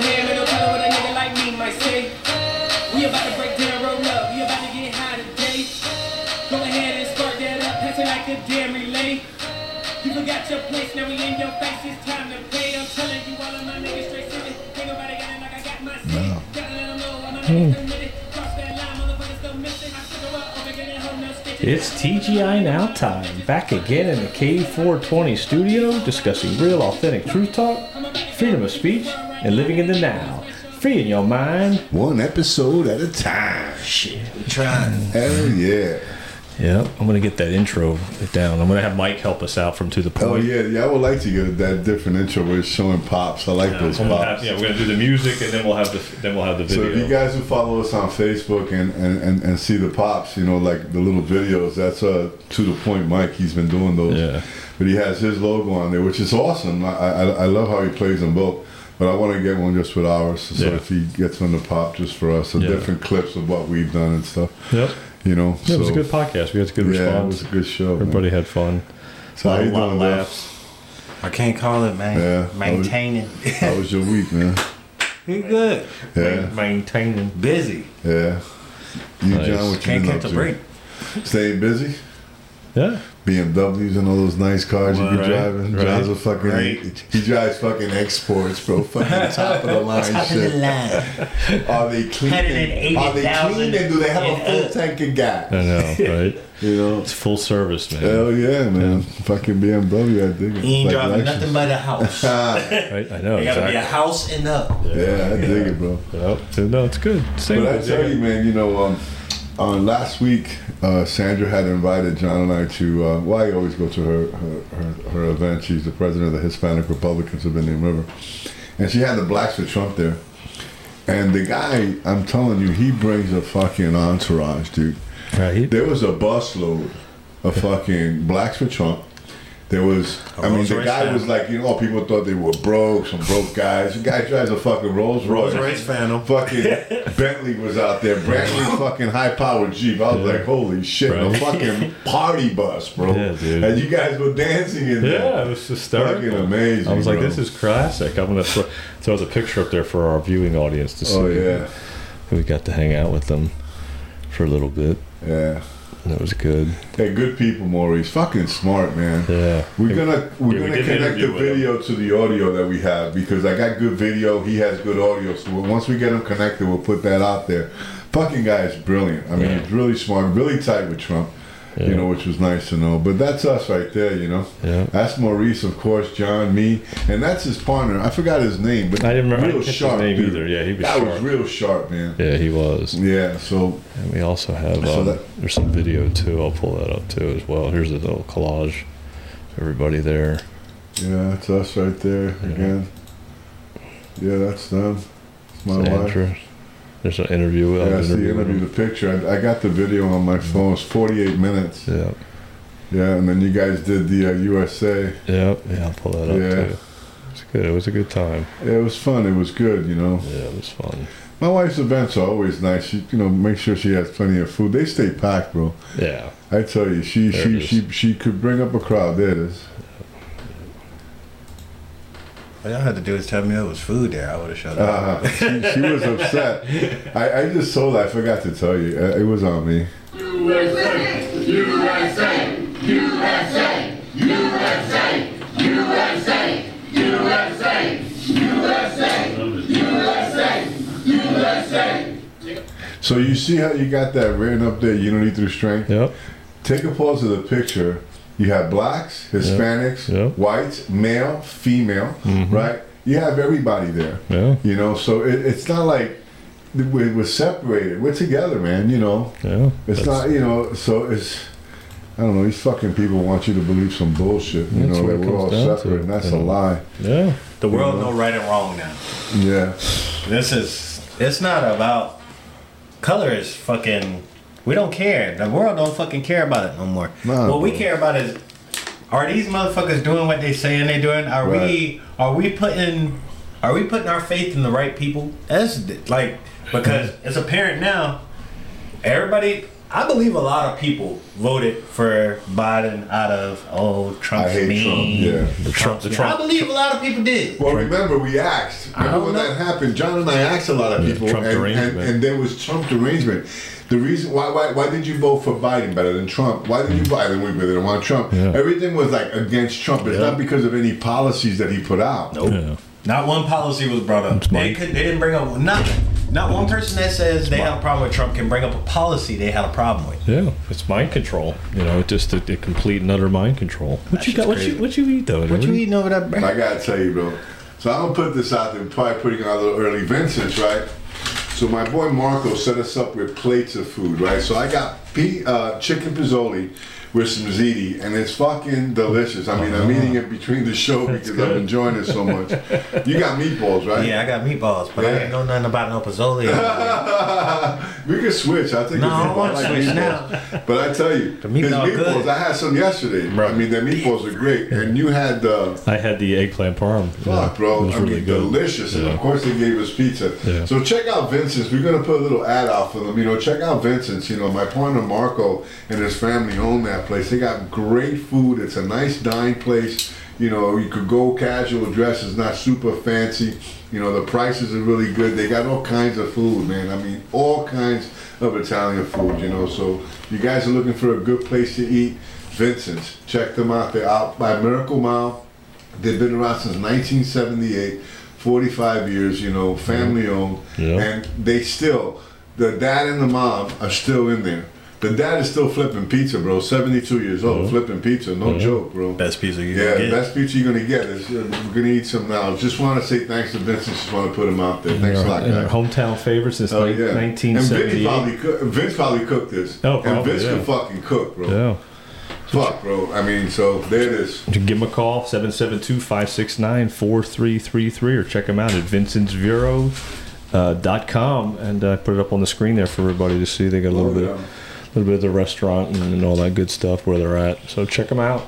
no ham in no club with a nigga like me might say. We about to break down, roll up, we about to get high today. Go ahead and spark that up, pass it like a damn relay. You forgot your place, now we in your face, it's time to pay. I'm telling you all of my niggas straight silly. Ain't nobody got it like I got my city. Gotta let them know all my niggas done with it. Cross that line, motherfuckers go missing. I should go up over getting home, no stitches. It's TGI Now time, back again in the K420 studio, discussing real authentic truth talk, freedom of speech, and living in the now. Free in your mind. One episode at a time. Shit, we're trying. Hell yeah. Yeah, I'm gonna get that intro down. I'm gonna have Mike help us out from To The Point. Oh yeah, I would like to get that different intro where it's showing pops. I like those pops. We're gonna do the music and then we'll have the video. So if you guys who follow us on Facebook and see the pops, you know, like the little videos, that's To The Point Mike. He's been doing those. Yeah. But he has his logo on there, which is awesome. I love how he plays them both. But I want to get one just with ours, so if he gets one to pop just for us, so different clips of what we've done and stuff. Yep. You know, it was a good podcast. We had a good response. Yeah, it was a good show. Everybody had fun. So a lot of laughs. I can't call it, man. Yeah. Maintaining. How was your week, man? You good? Yeah. Maintaining. Busy. Yeah. You, nice. John, what you been up to? Can't catch a break. Staying busy. Yeah. BMWs and all those nice cars you be driving. Right. John's a fucking he drives fucking exports, bro. Fucking top of the line top shit. Of the line. Are they clean? And do they have a full tank of gas? I know, right? You know, it's full service, man. Hell yeah, man. Yeah. Fucking BMW, I dig it. He ain't driving nothing but a house. Right? I know. They gotta be a house and up. Yeah, I dig it, bro. Yep. No, it's good. Same but I tell you, man, you know. Last week, Sandra had invited John and I to, I always go to her event. She's the president of the Hispanic Republicans of Indian River. And she had the Blacks for Trump there. And the guy, I'm telling you, he brings a fucking entourage, dude. Right. There was a busload of fucking Blacks for Trump. There was, the guy was like, you know, people thought they were broke, some broke guys. The guy drives a fucking Rolls Royce. Rolls Royce fan. Fucking Bentley was out there, brand new fucking high-powered Jeep. I was like, holy shit, a fucking party bus, bro. Yeah, dude. And you guys were dancing in there. Yeah, it was hysterical. Fucking amazing, I was like, this is classic. I'm going to throw a picture up there for our viewing audience to see. Oh, yeah. We got to hang out with them for a little bit. Yeah. That was good. Hey, good people, Maurice. Fucking smart, man. Yeah. We're gonna connect the video to the audio that we have because I got good video. He has good audio. So once we get him connected, we'll put that out there. Fucking guy is brilliant. I mean, he's really smart, really tight with Trump. Yeah. You know, which was nice to know. But that's us right there, you know. Yeah. That's Maurice, of course, John, me, and that's his partner. I forgot his name, but I didn't remember real sharp his name dude. Either. Yeah, he was. That sharp. Was real sharp, man. Yeah, he was. Yeah. So. And we also have there's some video too. I'll pull that up too as well. Here's a little collage. Everybody there. Yeah, that's us right there again. Yeah, that's them. It's my wife. There's an interview. That's the interview, the picture. I got the video on my phone. It's 48 minutes. Yeah. Yeah, and then you guys did the USA. Yeah, I'll pull that up, too. It's good. It was a good time. Yeah, it was fun. It was good, you know. Yeah, it was fun. My wife's events are always nice. She, you know, make sure she has plenty of food. They stay packed, bro. Yeah. I tell you, she could bring up a crowd. There it is. All y'all had to do is tell me there was food there. I would have shut up. She was upset. I just sold it. I forgot to tell you. It was on me. USA! USA! USA! USA! USA! USA! USA! USA! USA! So you see how you got that written up there, unity through strength? Yep. Take a pause of the picture. You have blacks, Hispanics, whites, male, female, right? You have everybody there, you know? So it's not like we're separated. We're together, man, you know? Yeah, it's not, you know, so it's, I don't know, these fucking people want you to believe some bullshit, you know, that we're all separate, and that's a lie. Yeah. The world knows right and wrong now. Yeah. It's not about, color is fucking... We don't care. The world don't fucking care about it no more. Nah, what we care about is, are these motherfuckers doing what they saying they're doing? Are we putting our faith in the right people? That's like, because it's apparent now, everybody, I believe a lot of people voted for Biden out of Trump's Trump. I believe a lot of people did. Well, remember we asked. Remember when that happened? John and I asked a lot of people, and there was Trump derangement. The reason why did you vote for Biden better than Trump? Why did you vote better than want Trump? Yeah. Everything was like against Trump. It's not because of any policies that he put out. Nope. Yeah. Not one policy was brought up. They didn't bring up nothing. Not one person that says they have a problem with Trump can bring up a policy they had a problem with. Yeah, it's mind control. You know, it's just a complete and utter mind control. What that you got? What you eat though? What you eating over that bread? I gotta tell you, bro. So I'm gonna put this out there. Probably putting out a little early Vincent's, right? So my boy Marco set us up with plates of food, right? So I got chicken pizzoli with some ziti, and it's fucking delicious. I mean, I'm eating it between the show because I'm enjoying it so much. You got meatballs, right? Yeah, I got meatballs, but I didn't know nothing about no pizzoli. We can switch. I think I don't want to switch now. But I tell you, his meatballs, I had some yesterday. Right. I mean, their meatballs are great. And you had the... I had the eggplant parm. Fuck, bro. It was really good. Delicious. Yeah. And of course, they gave us pizza. Yeah. So check out Vincent's. We're going to put a little ad out for them. You know, check out Vincent's. You know, my partner Marco and his family own that place. They got great food. It's a nice dine place. You know, you could go casual dress. It's not super fancy. You know, the prices are really good. They got all kinds of food, man. I mean, all kinds of Italian food, you know. So you guys are looking for a good place to eat, Vincent's. Check them out. They're out by Miracle Mile. They've been around since 1978, 45 years, you know, family owned. Yeah. And they still, the dad and the mom are still in there. The dad is still flipping pizza, bro. 72 years old, flipping pizza. No joke, bro. Best pizza you're going to get. Yeah, best pizza you're going to get. We're going to eat some now. Just want to say thanks to Vincent. Just want to put him out there. Thanks a lot, guys. Hometown favorite since 1978. And Vince probably cooked this. Oh, probably, and Vince can fucking cook, bro. Yeah. Fuck, bro. I mean, so there it is. Give him a call, 772-569-4333, or check him out at Vincent's Vero.com. And I put it up on the screen there for everybody to see. They got a little bit... A little bit of the restaurant and all that good stuff where they're at. So check them out.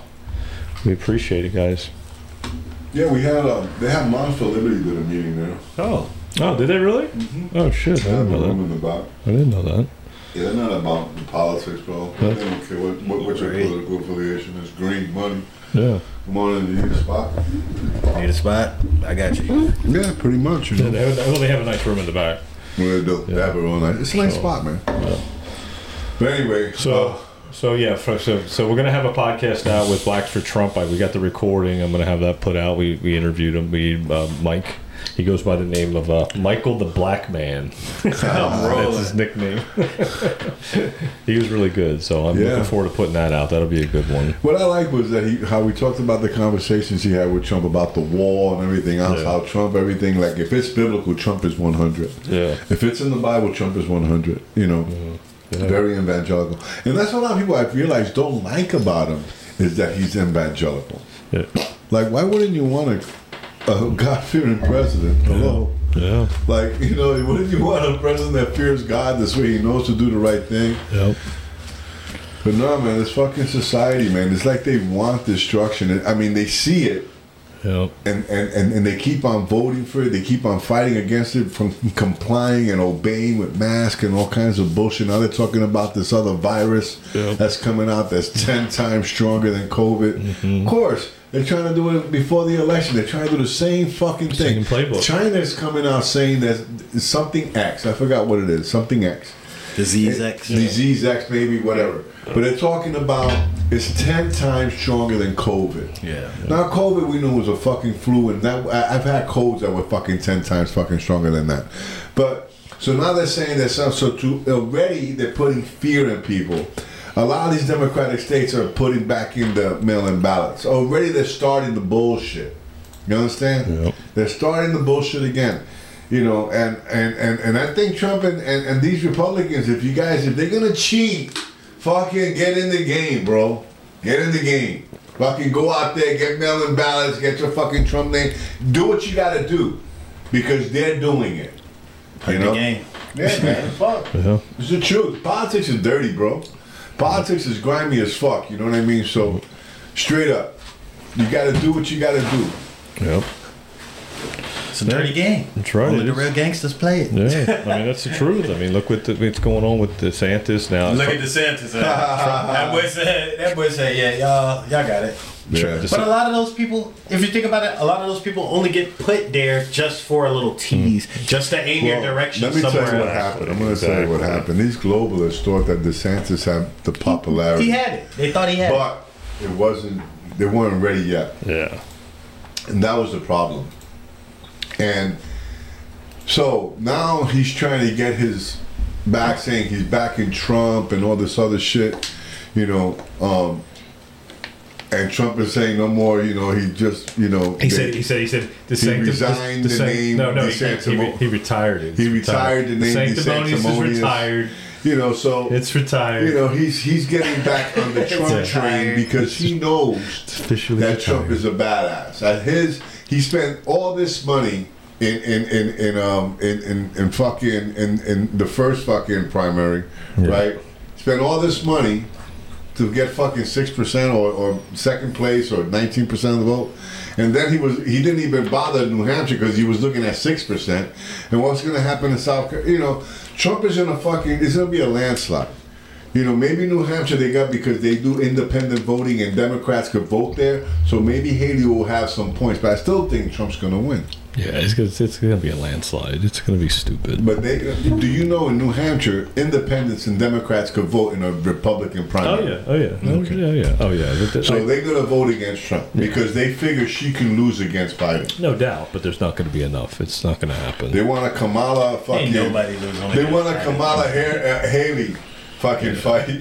We appreciate it, guys. Yeah, we had they had Moms for Liberty did a meeting there. Oh, did they really? Mm-hmm. Oh shit, I didn't know that. Yeah, they're not about the politics, bro. They don't care what your political affiliation is. Green money. Yeah. Come on in. You need a spot? I got you. Yeah, pretty much. You know. They have a nice room in the back. Well, they do. They have a real nice. It's a nice spot, man. Yeah. But anyway, so we're gonna have a podcast now with Blacks for Trump. We got the recording. I'm gonna have that put out. We interviewed him. Mike. He goes by the name of Michael the Black Man. That's his nickname. He was really good, so I'm looking forward to putting that out. That'll be a good one. What I like was that how we talked about the conversations he had with Trump about the wall and everything else. Yeah. How Trump, everything, like if it's biblical, Trump is 100. Yeah. If it's in the Bible, Trump is 100. You know. Yeah. Yeah. Very evangelical, and that's what a lot of people I've realized don't like about him is that he's evangelical. Yeah. Like, why wouldn't you want a God-fearing president? Hello. Yeah. Like, you know, wouldn't you want a president that fears God this way? He knows to do the right thing. Yep. But no, man, it's fucking society, man. It's like they want destruction. I mean, they see it. Yep. And they keep on voting for it. They keep on fighting against it, from complying and obeying with masks and all kinds of bullshit. Now they're talking about this other virus that's coming out that's 10 times stronger than COVID. Mm-hmm. Of course, they're trying to do it before the election. They're trying to do the same fucking thing. Playbook. China's coming out saying that something X. I forgot what it is. Something X. Disease X. Disease X, maybe, whatever. But they're talking about it's 10 times stronger than COVID. Yeah. Now, COVID we knew was a fucking flu, and that I've had colds that were fucking 10 times fucking stronger than that. But, so now they're saying that already they're putting fear in people. A lot of these Democratic states are putting back in the mail-in ballots. Already they're starting the bullshit. You understand? Yep. They're starting the bullshit again. You know, and I think Trump and these Republicans, if they're going to cheat, fucking get in the game, bro. Get in the game. Fucking go out there, get mail-in ballots, get your fucking Trump name. Do what you got to do because they're doing it. You know? The game. Yeah, man. Fuck. Yeah. It's the truth. Politics is dirty, bro. Politics is grimy as fuck. You know what I mean? So, straight up, you got to do what you got to do. Yep. It's a dirty game. That's right. Only the real gangsters play it. Yeah, I mean, that's the truth. I mean, look what's going on with DeSantis now. Look at DeSantis. That boy said, yeah, y'all got it. Yeah. But a lot of those people, if you think about it, a lot of those people only get put there just for a little tease, just to aim your direction. Let me tell you what happened. I'm going to tell you what happened. These globalists thought that DeSantis had the popularity. He had it. They thought he had it. But it wasn't. They weren't ready yet. Yeah. And that was the problem. And so now he's trying to get his back, saying he's backing Trump and all this other shit, you know. And Trump is saying no more, you know. He just, you know. He said. He resigned the name. No. He retired it. He retired the name. DeSantis is retired. You know, so it's retired. You know, he's getting back on the Trump train because he knows that Trump is a badass. He spent all this money in the first fucking primary, right? Spent all this money to get fucking 6% or second place or 19% of the vote, and then he didn't even bother New Hampshire because he was looking at 6%. And what's going to happen in South Carolina? You know, Trump is it's going to be a landslide. You know, maybe New Hampshire they got because they do independent voting and Democrats could vote there, so maybe Haley will have some points. But I still think Trump's going to win. Yeah, it's going to be a landslide. It's going to be stupid. But do you know in New Hampshire, independents and Democrats could vote in a Republican primary? Oh yeah, okay. Oh yeah. So they're going to vote against Trump because they figure she can lose against Biden. No doubt, but there's not going to be enough. It's not going to happen. They want a Kamala Haley. Fucking fight. No,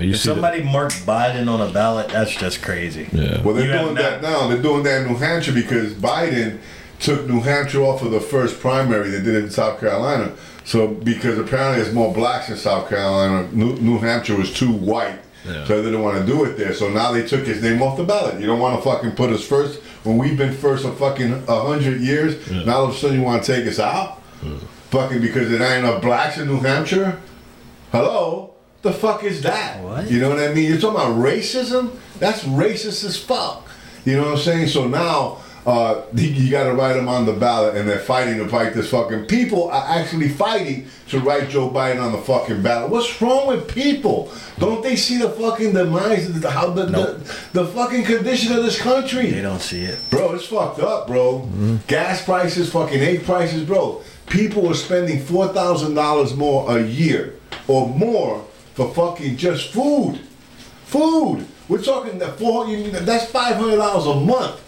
if somebody marked Biden on a ballot, that's just crazy. Yeah. Well, they're doing that now. They're doing that in New Hampshire because Biden took New Hampshire off of the first primary. They did it in South Carolina. So, because apparently there's more blacks in South Carolina. New Hampshire was too white. Yeah. So they didn't want to do it there. So now they took his name off the ballot. You don't want to fucking put us first when we've been first for fucking 100 years. Yeah. Now all of a sudden you want to take us out? Mm. Fucking because there ain't enough blacks in New Hampshire? Hello? The fuck is that? What? You know what I mean? You're talking about racism? That's racist as fuck. You know what I'm saying? So now, you gotta write them on the ballot and they're fighting to fight this fucking... People are actually fighting to write Joe Biden on the fucking ballot. What's wrong with people? Don't they see the fucking demise, the fucking condition of this country? They don't see it. Bro, it's fucked up, bro. Mm-hmm. Gas prices, fucking egg prices, bro. People are spending $4,000 more a year or more for fucking just food. Food. We're talking that $400, that's $500 a month.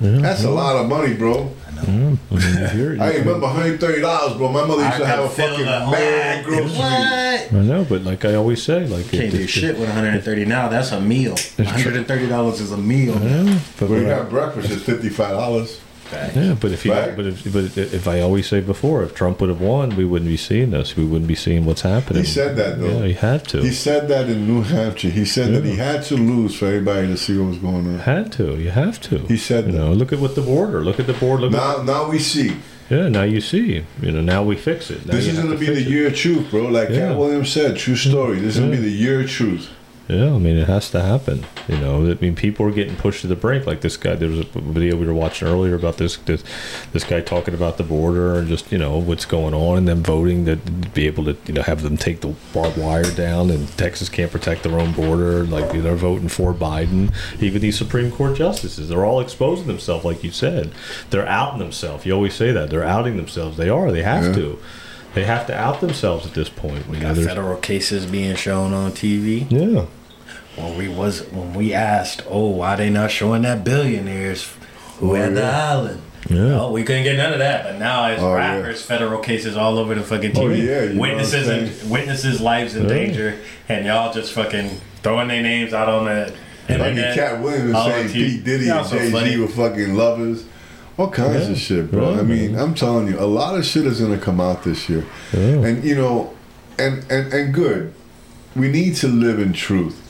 Yeah, that's a lot of money, bro. I know. I remember $130, bro. My mother used to have a fucking bag grocery. I know, but like I always say, like you can't do shit with $130 now. That's a meal. $130 is a meal. Yeah, but we got breakfast is $55. Yeah, but if I always say before, if Trump would have won, we wouldn't be seeing this. We wouldn't be seeing what's happening. He said that though. Yeah, he had to. He said that in New Hampshire. He said that he had to lose for everybody to see what was going on. Had to. You have to. He said that. You know, look at what the border. Look at the border. Now we see. Yeah, now you see. You know, now we fix it. Now this is gonna be the year of truth, bro. Like Cat Williams said, true story. This is gonna be the year of truth. Yeah, I mean, it has to happen. You know, I mean, people are getting pushed to the brink. Like this guy, there was a video we were watching earlier about this guy talking about the border and just, you know, what's going on and them voting to be able to, you know, have them take the barbed wire down and Texas can't protect their own border. Like, they're voting for Biden. Even these Supreme Court justices, they're all exposing themselves, like you said. They're outing themselves. You always say that. They're outing themselves. They are. They have to. They have to out themselves at this point. We got federal cases being shown on TV. Yeah. When we asked, why they not showing that billionaires who had the island? Yeah. Oh, we couldn't get none of that. But now it's rappers, federal cases all over the fucking TV. Witnesses' lives in danger, and y'all just fucking throwing their names out on the internet. Like Cat Williams saying B. Diddy and Jay-Z were fucking lovers. All kinds of shit, bro. Right, I mean, I'm telling you, a lot of shit is going to come out this year. Yeah. And, you know, and good. We need to live in truth.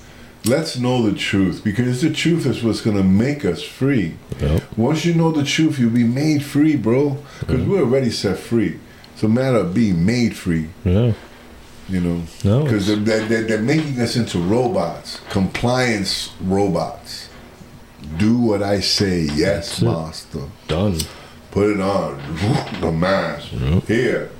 Let's know the truth, because the truth is what's going to make us free. Yep. Once you know the truth, you'll be made free, bro. Because we're already set free. It's a matter of being made free. Yeah. You know? Because they're making us into robots. Compliance robots. Do what I say. Yes, master. Done. Put it on. The mask. Yep. Here.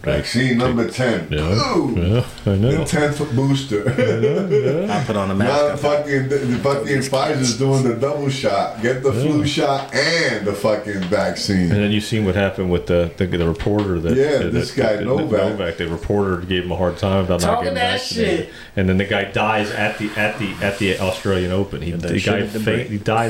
Vaccine number 10. Yeah. Ooh, yeah, I know. The 10th booster. I know. I put on a mask. Now the fucking Pfizer's doing the double shot. Get the flu shot and the fucking vaccine. And then you seen what happened with the reporter that Novak. The reporter gave him a hard time about not getting vaccinated. Shit. And then the guy dies at the Australian Open. He died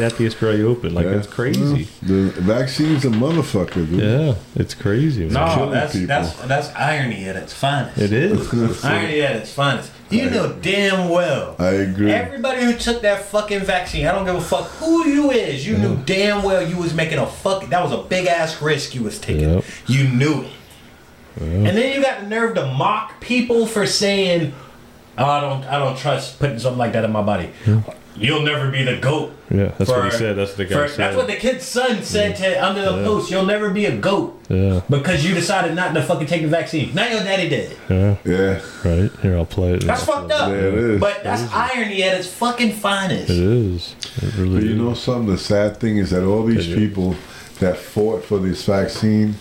at the Australian Open. Like that's crazy. No, the vaccine's a motherfucker, dude. Yeah, it's crazy. Man. No, that's irony at its finest. It is. Irony at its finest. You know damn well. I agree. Everybody who took that fucking vaccine, I don't give a fuck who you is, you knew damn well you was making a fucking... That was a big-ass risk you was taking. Yep. You knew it. Yep. And then you got the nerve to mock people for saying, oh, I don't trust putting something like that in my body. Yep. You'll never be the GOAT. Yeah, that's what he said. That's what the guy said. That's what the kid's son said to under the post. You'll never be a GOAT. Yeah. Because you decided not to fucking take the vaccine. Now your daddy did. Yeah. Right. Here, I'll play it. That's fucked up. Yeah, it is. But that's irony at its fucking finest. It is. It really but you is. Know something? The sad thing is that all these people that fought for this vaccine,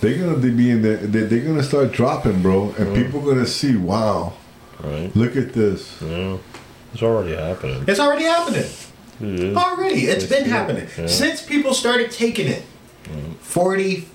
they're going to be in there. They're going to start dropping, bro. And people are going to see, wow. Right. Look at this. Yeah. It's already happening. It's already happening. Yeah. Already. It's been happening. Yeah. Since people started taking it, 44%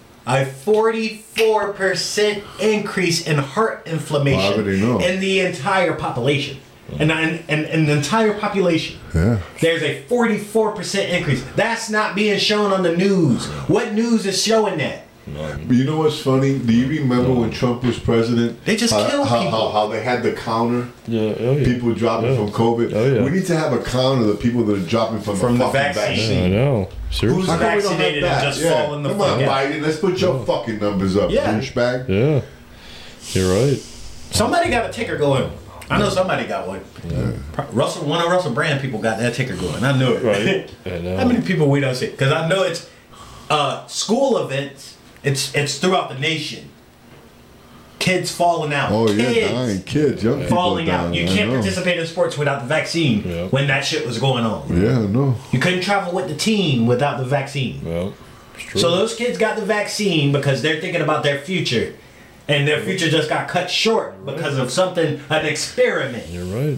increase in heart inflammation in the entire population. Yeah. And the entire population. Yeah. There's a 44% increase. That's not being shown on the news. What news is showing that? But you know what's funny? Do you remember when Trump was president? They just killed people. How they had the counter? Yeah, people dropping from COVID. Oh, yeah. We need to have a counter of the people that are dropping from the vaccine. Yeah, I know. Seriously. Who's vaccinated and just falling the fuck out? Biden, let's put your fucking numbers up, douchebag. Yeah. You're right. Somebody got a ticker going. I know somebody got one. Yeah. One of Russell Brand people got that ticker going. I knew it. Right. I know. How many people we don't see? Because I know it's school events. It's throughout the nation. Kids falling out. Oh, yeah, dying. Kids, young people falling out. You can't participate in sports without the vaccine when that shit was going on. Yeah, I know. You couldn't travel with the team without the vaccine. Well, it's true. So those kids got the vaccine because they're thinking about their future. And their future just got cut short because of an experiment. You're right.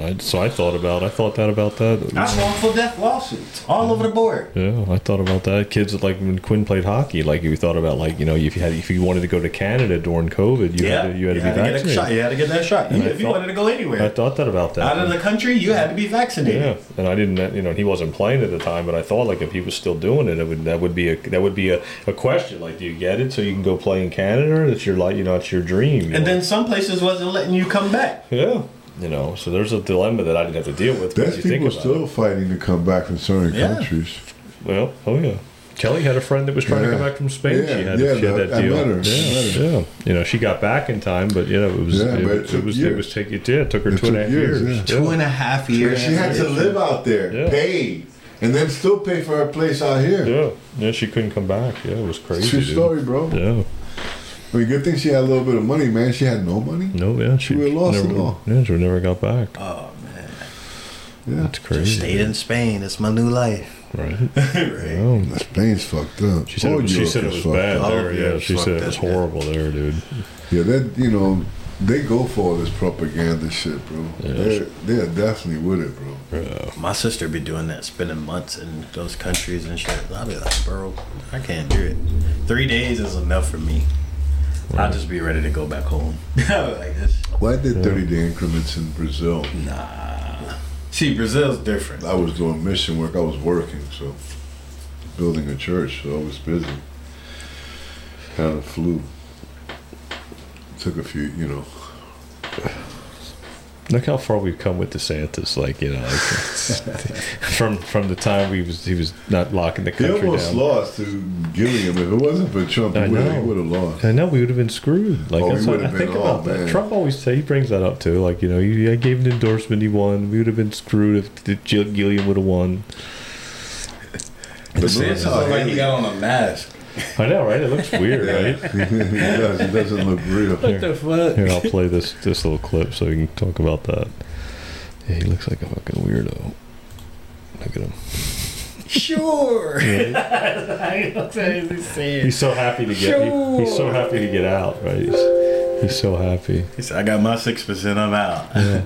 I thought about that. That's wrongful death lawsuits all over the board. Yeah, I thought about that. Kids like when Quinn played hockey, like you thought about if you wanted to go to Canada during COVID, you had to be vaccinated. You had to get that shot. If you wanted to go anywhere, I thought that about that. Out of the country, you had to be vaccinated. Yeah, and I didn't. He wasn't playing at the time, but I thought if he was still doing it, that would be a question. Like, do you get it so you can go play in Canada? It's your it's your dream. Then some places wasn't letting you come back. Yeah. So there's a dilemma that I didn't have to deal with. There's people still fighting to come back from certain countries. Well, Kelly had a friend that was trying to come back from Spain. Yeah, she had that deal. I met her. Yeah. She got back in time, but it took her two and a half years. Yeah. 2.5 years. She had to live out there, pay, and then still pay for her place out here. Yeah, she couldn't come back. Yeah, it was crazy. True story, bro. Yeah. I mean, good thing she had a little bit of money, man. She had no money. No, yeah. She was lost it all. Yeah, she never got back. Oh, man. Yeah. That's crazy. She stayed in Spain. That's my new life. Right. Spain's fucked up. She said it was bad there. Yeah, she said it was horrible there, dude. Yeah, they go for all this propaganda shit, bro. Yeah. They're definitely with it, bro. Yeah. My sister be doing that, spending months in those countries and shit. I'll be like, bro, I can't do it. 3 days is enough for me. Right. I'll just be ready to go back home. Like this. Why did 30-day increments in Brazil? Nah. See, Brazil's different. I was doing mission work. I was working, so building a church, so I was busy. Had a flu. Took a few. Look how far we've come with DeSantis, from the time he was not locking the country down. He almost lost to Gilliam. If it wasn't for Trump, he would have lost. I know, we would have been screwed. I think about that. Trump always he brings that up too. I gave an endorsement, he won. We would have been screwed if Gilliam would have won. DeSantis looked like he got on a mask. I know, right? It looks weird, right? It doesn't look real. What the fuck? Here, I'll play this little clip so we can talk about that. Yeah, he looks like a fucking weirdo. Look at him. Sure. He's so happy to get. Sure. He's so happy to get out, right? He's so happy. He said, "I got my 6%. I'm out." Yeah.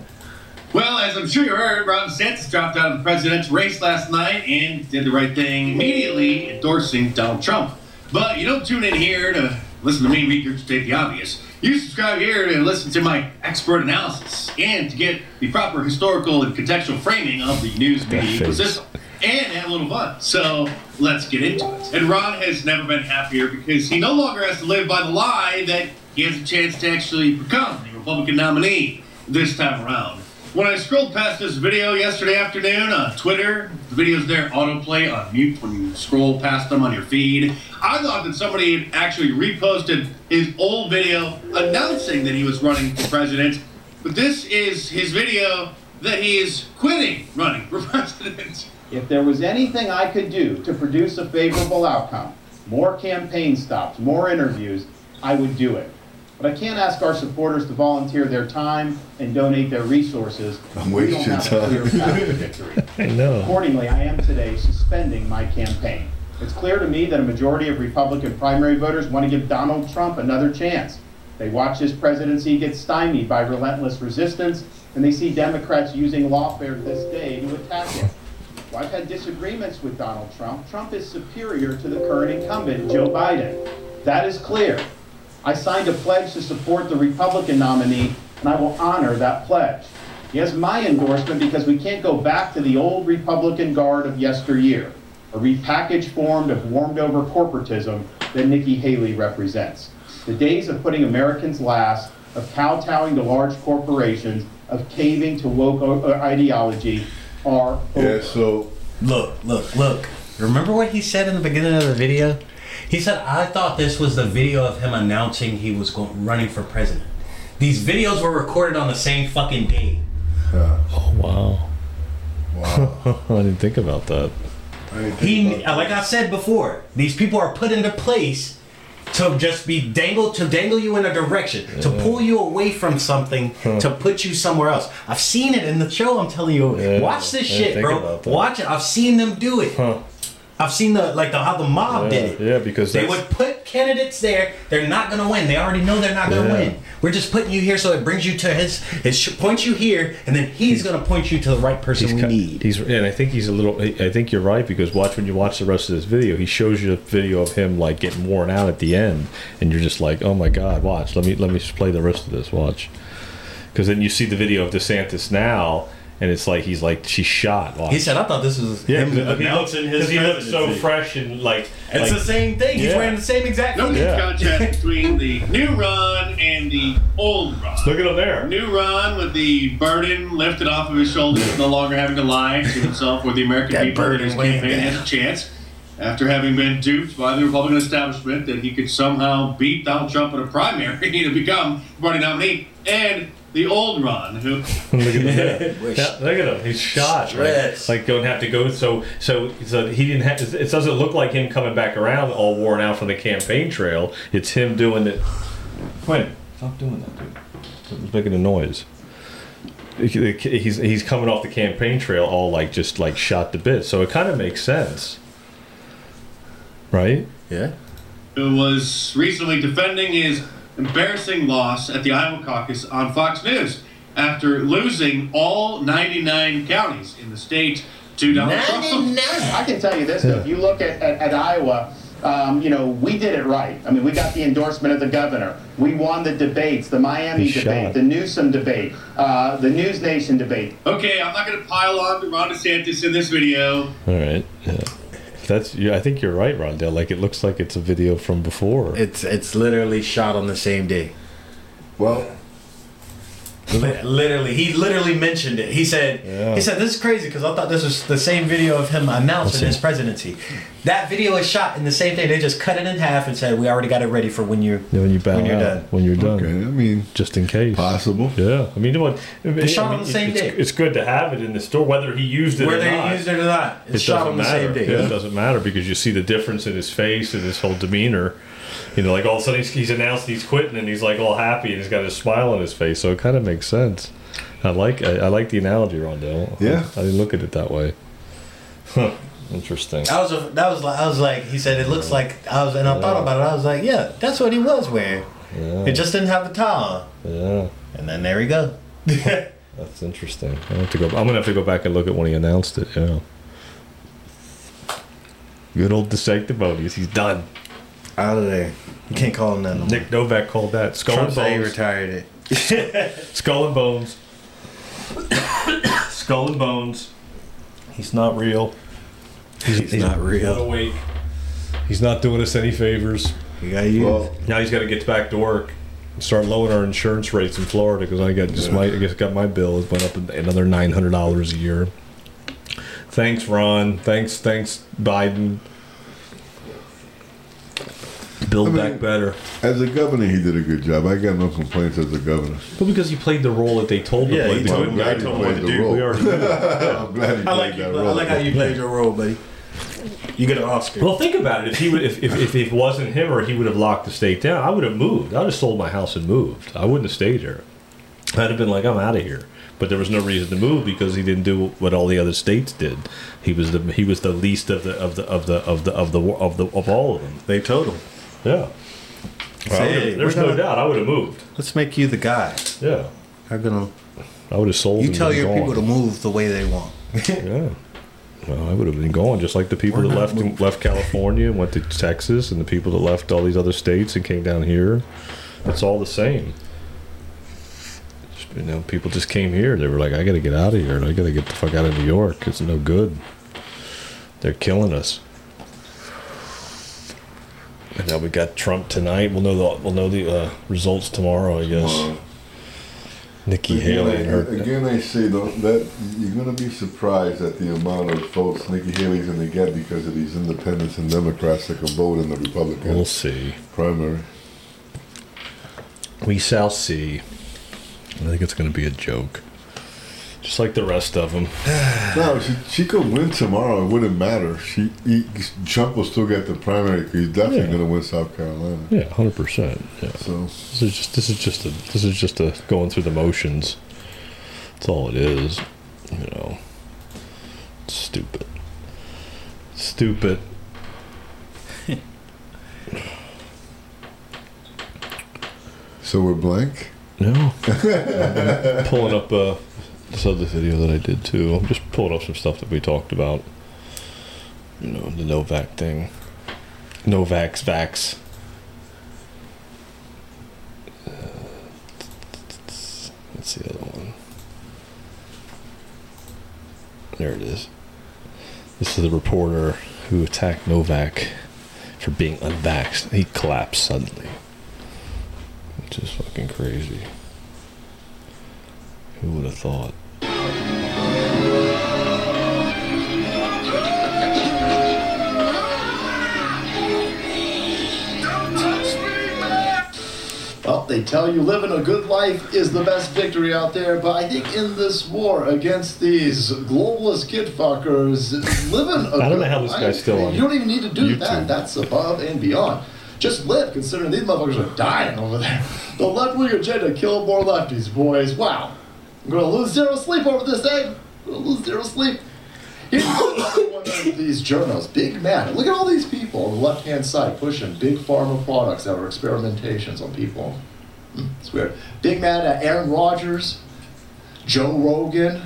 Well, as I'm sure you heard, Ron DeSantis dropped out of the presidential race last night and did the right thing, immediately endorsing Donald Trump. But you don't tune in here to listen to me regurgitate the obvious. You subscribe here to listen to my expert analysis and to get the proper historical and contextual framing of the news media ecosystem. And have a little fun. So let's get into it. And Ron has never been happier because he no longer has to live by the lie that he has a chance to actually become the Republican nominee this time around. When I scrolled past this video yesterday afternoon on Twitter, the videos there autoplay on mute when you scroll past them on your feed. I thought that somebody had actually reposted his old video announcing that he was running for president, but this is his video that he is quitting running for president. If there was anything I could do to produce a favorable outcome, more campaign stops, more interviews, I would do it. But I can't ask our supporters to volunteer their time and donate their resources. I'm wasting time. No. Accordingly, I am today suspending my campaign. It's clear to me that a majority of Republican primary voters want to give Donald Trump another chance. They watch his presidency get stymied by relentless resistance, and they see Democrats using lawfare this day to attack him. Well, I've had disagreements with Donald Trump. Trump is superior to the current incumbent, Joe Biden. That is clear. I signed a pledge to support the Republican nominee, and I will honor that pledge. He has my endorsement because we can't go back to the old Republican guard of yesteryear, a repackaged form of warmed-over corporatism that Nikki Haley represents. The days of putting Americans last, of kowtowing to large corporations, of caving to woke ideology are over. Yeah, so look. Remember what he said in the beginning of the video? He said, I thought this was the video of him announcing he was running for president. These videos were recorded on the same fucking day. Oh, wow. I didn't think about that. Like I said before, these people are put into place to just be dangle you in a direction, to pull you away from something, to put you somewhere else. I've seen it in the show, I'm telling you. Yeah, watch this shit, bro. Watch it. I've seen them do it. I've seen how the mob did it. Yeah, because they would put candidates there. They're not gonna win. They already know they're not gonna win. We're just putting you here so it brings you to it points you here, and then he's gonna point you to the right person we need. And I think he's a little. I think you're right because when you watch the rest of this video, he shows you a video of him like getting worn out at the end, and you're just like, oh my god, watch. Let me just play the rest of this. Watch, because then you see the video of DeSantis now. And it's like he's like she's shot. Wow. He said, "I thought this was him announcing his presidency." He looks so fresh and like it's the same thing. He's wearing the same exact thing. No contrast between the new Ron and the old Ron. Look at him there. New Ron with the burden lifted off of his shoulders, no longer having to lie to himself or the American people that his campaign has a chance. After having been duped by the Republican establishment that he could somehow beat Donald Trump in a primary to become the party nominee and. The old Ron, who look at him, he's shot, right? Like don't have to go. So he didn't have. It doesn't look like him coming back around all worn out from the campaign trail. It's him doing it. Wait, stop doing that, dude. It's making a noise. He's coming off the campaign trail all just shot to bits. So it kind of makes sense, right? Yeah. Who was recently defending his embarrassing loss at the Iowa caucus on Fox News after losing all 99 counties in the state to Donald Trump. I can tell you this, though. If you look at Iowa, we did it right. I mean, we got the endorsement of the governor. We won the debates, the Miami debate, the Newsom debate, the News Nation debate. Okay, I'm not going to pile on to Ron DeSantis in this video. All right. Yeah. I think you're right, Rondell. Like it looks like it's a video from before. It's literally shot on the same day. Well, he mentioned it. He said this is crazy because I thought this was the same video of him announcing his presidency. That video is shot in the same day. They just cut it in half and said we already got it ready for when you're done. When you're done. Okay, I mean, just in case. Possible. Yeah. I mean, it's shot on the same day. It's good to have it in the store, whether he used it or not. Whether he used it or not, it's shot on the same day. Yeah. It doesn't matter because you see the difference in his face and his whole demeanor. You know, like all of a sudden he's announced he's quitting and he's like all happy and he's got a smile on his face. So it kind of makes sense. I like the analogy, Rondell. Yeah. I didn't look at it that way. Interesting. I was like he said it looks like I thought about it. I was like, yeah, that's what he was wearing. Yeah. It just didn't have a towel. Yeah. And then there we go. That's interesting. I'm gonna have to go back and look at when he announced it. Yeah. Good old DeSanctimonious. He's done. Out of there. You can't call him nothing. Nick Novak called that Skull Trump and Bones. He retired it. Skull and Bones. Skull and Bones. He's not real. He's not real. Not awake. He's not doing us any favors. Now he's got to get back to work and start lowering our insurance rates in Florida because my bill has went up another $900 a year. Thanks, Ron. Thanks, Biden. Build back better. As a governor, he did a good job. I got no complaints as a governor. But because he played the role that they told him to play. Yeah, I told him what to do. I'm glad he played that role. I like how you played your role, buddy. You get an Oscar. Well, think about it. If he would, if it wasn't him, or he would have locked the state down, I would have moved. I would have sold my house and moved. I wouldn't have stayed here. I'd have been like, I'm out of here. But there was no reason to move because he didn't do what all the other states did. He was the least of all of them. They told him. Yeah. Well, there's no doubt. I would have moved. Let's make you the guy. Yeah. I would have sold. You tell your people to move the way they want. Yeah. Well, I would have been gone, just like the people that left California and went to Texas, and the people that left all these other states and came down here. It's all the same. People just came here. They were like, I got to get out of here, and I got to get the fuck out of New York. It's no good. They're killing us. And now we got Trump tonight. We'll know the results tomorrow, I guess. Tomorrow. Nikki Haley. I say though that you're going to be surprised at the amount of votes Nikki Haley's going to get because of these independents and Democrats that can vote in the Republican. We'll see. Primary. We shall see. I think it's going to be a joke, just like the rest of them. No, she could win tomorrow. It wouldn't matter. Trump will still get the primary. He's definitely going to win South Carolina. Yeah, 100%. Yeah. So this is just going through the motions. That's all it is. You know, stupid. So we're blank. No. I'm pulling up this other video that I did too. I'm just pulling up some stuff that we talked about. You know, the Novak thing. Novak's vax. That's the other one. There it is. This is the reporter who attacked Novak for being unvaxxed. He collapsed suddenly. Just fucking crazy. Who would have thought? Don't touch me, man. Well, they tell you living a good life is the best victory out there, but I think in this war against these globalist kid fuckers, living a good life. I don't know how this guy's still on. You don't even need to do YouTube. That's above and beyond. Just live, considering these motherfuckers are dying over there. The left-wing agenda killed more lefties, boys. Wow. I'm going to lose zero sleep over this thing. Here's one of these journos, big man. Look at all these people on the left-hand side pushing big pharma products that are experimentations on people. It's weird. Big man at Aaron Rodgers, Joe Rogan,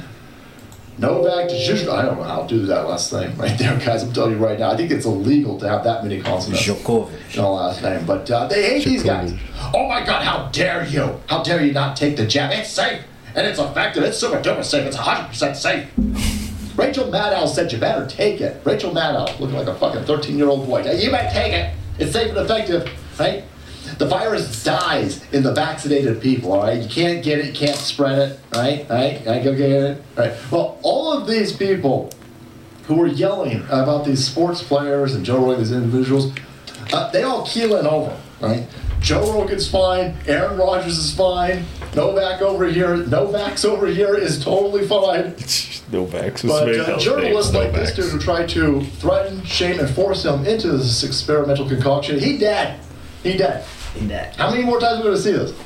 Novak. I don't know how to do that last name right there, guys. I'm telling you right now. I think it's illegal to have that many consonants. Djokovic. No last name. But they hate these guys. Oh, my God. How dare you? How dare you not take the jab? It's safe. And it's effective. It's super duper safe. It's 100% safe. Rachel Maddow said you better take it. Rachel Maddow looking like a fucking 13-year-old boy. You better take it. It's safe and effective. Right? The virus dies in the vaccinated people, all right? You can't get it, you can't spread it, right? Go get it, all right? Well, all of these people who were yelling about these sports players and Joe Rogan, these individuals, they all keeling over, right? Joe Rogan's fine, Aaron Rodgers is fine, Novak's over here is totally fine. Novak's was made up. But journalists like this dude who tried to threaten, shame, and force him into this experimental concoction, he dead. How many more times are we going to see this?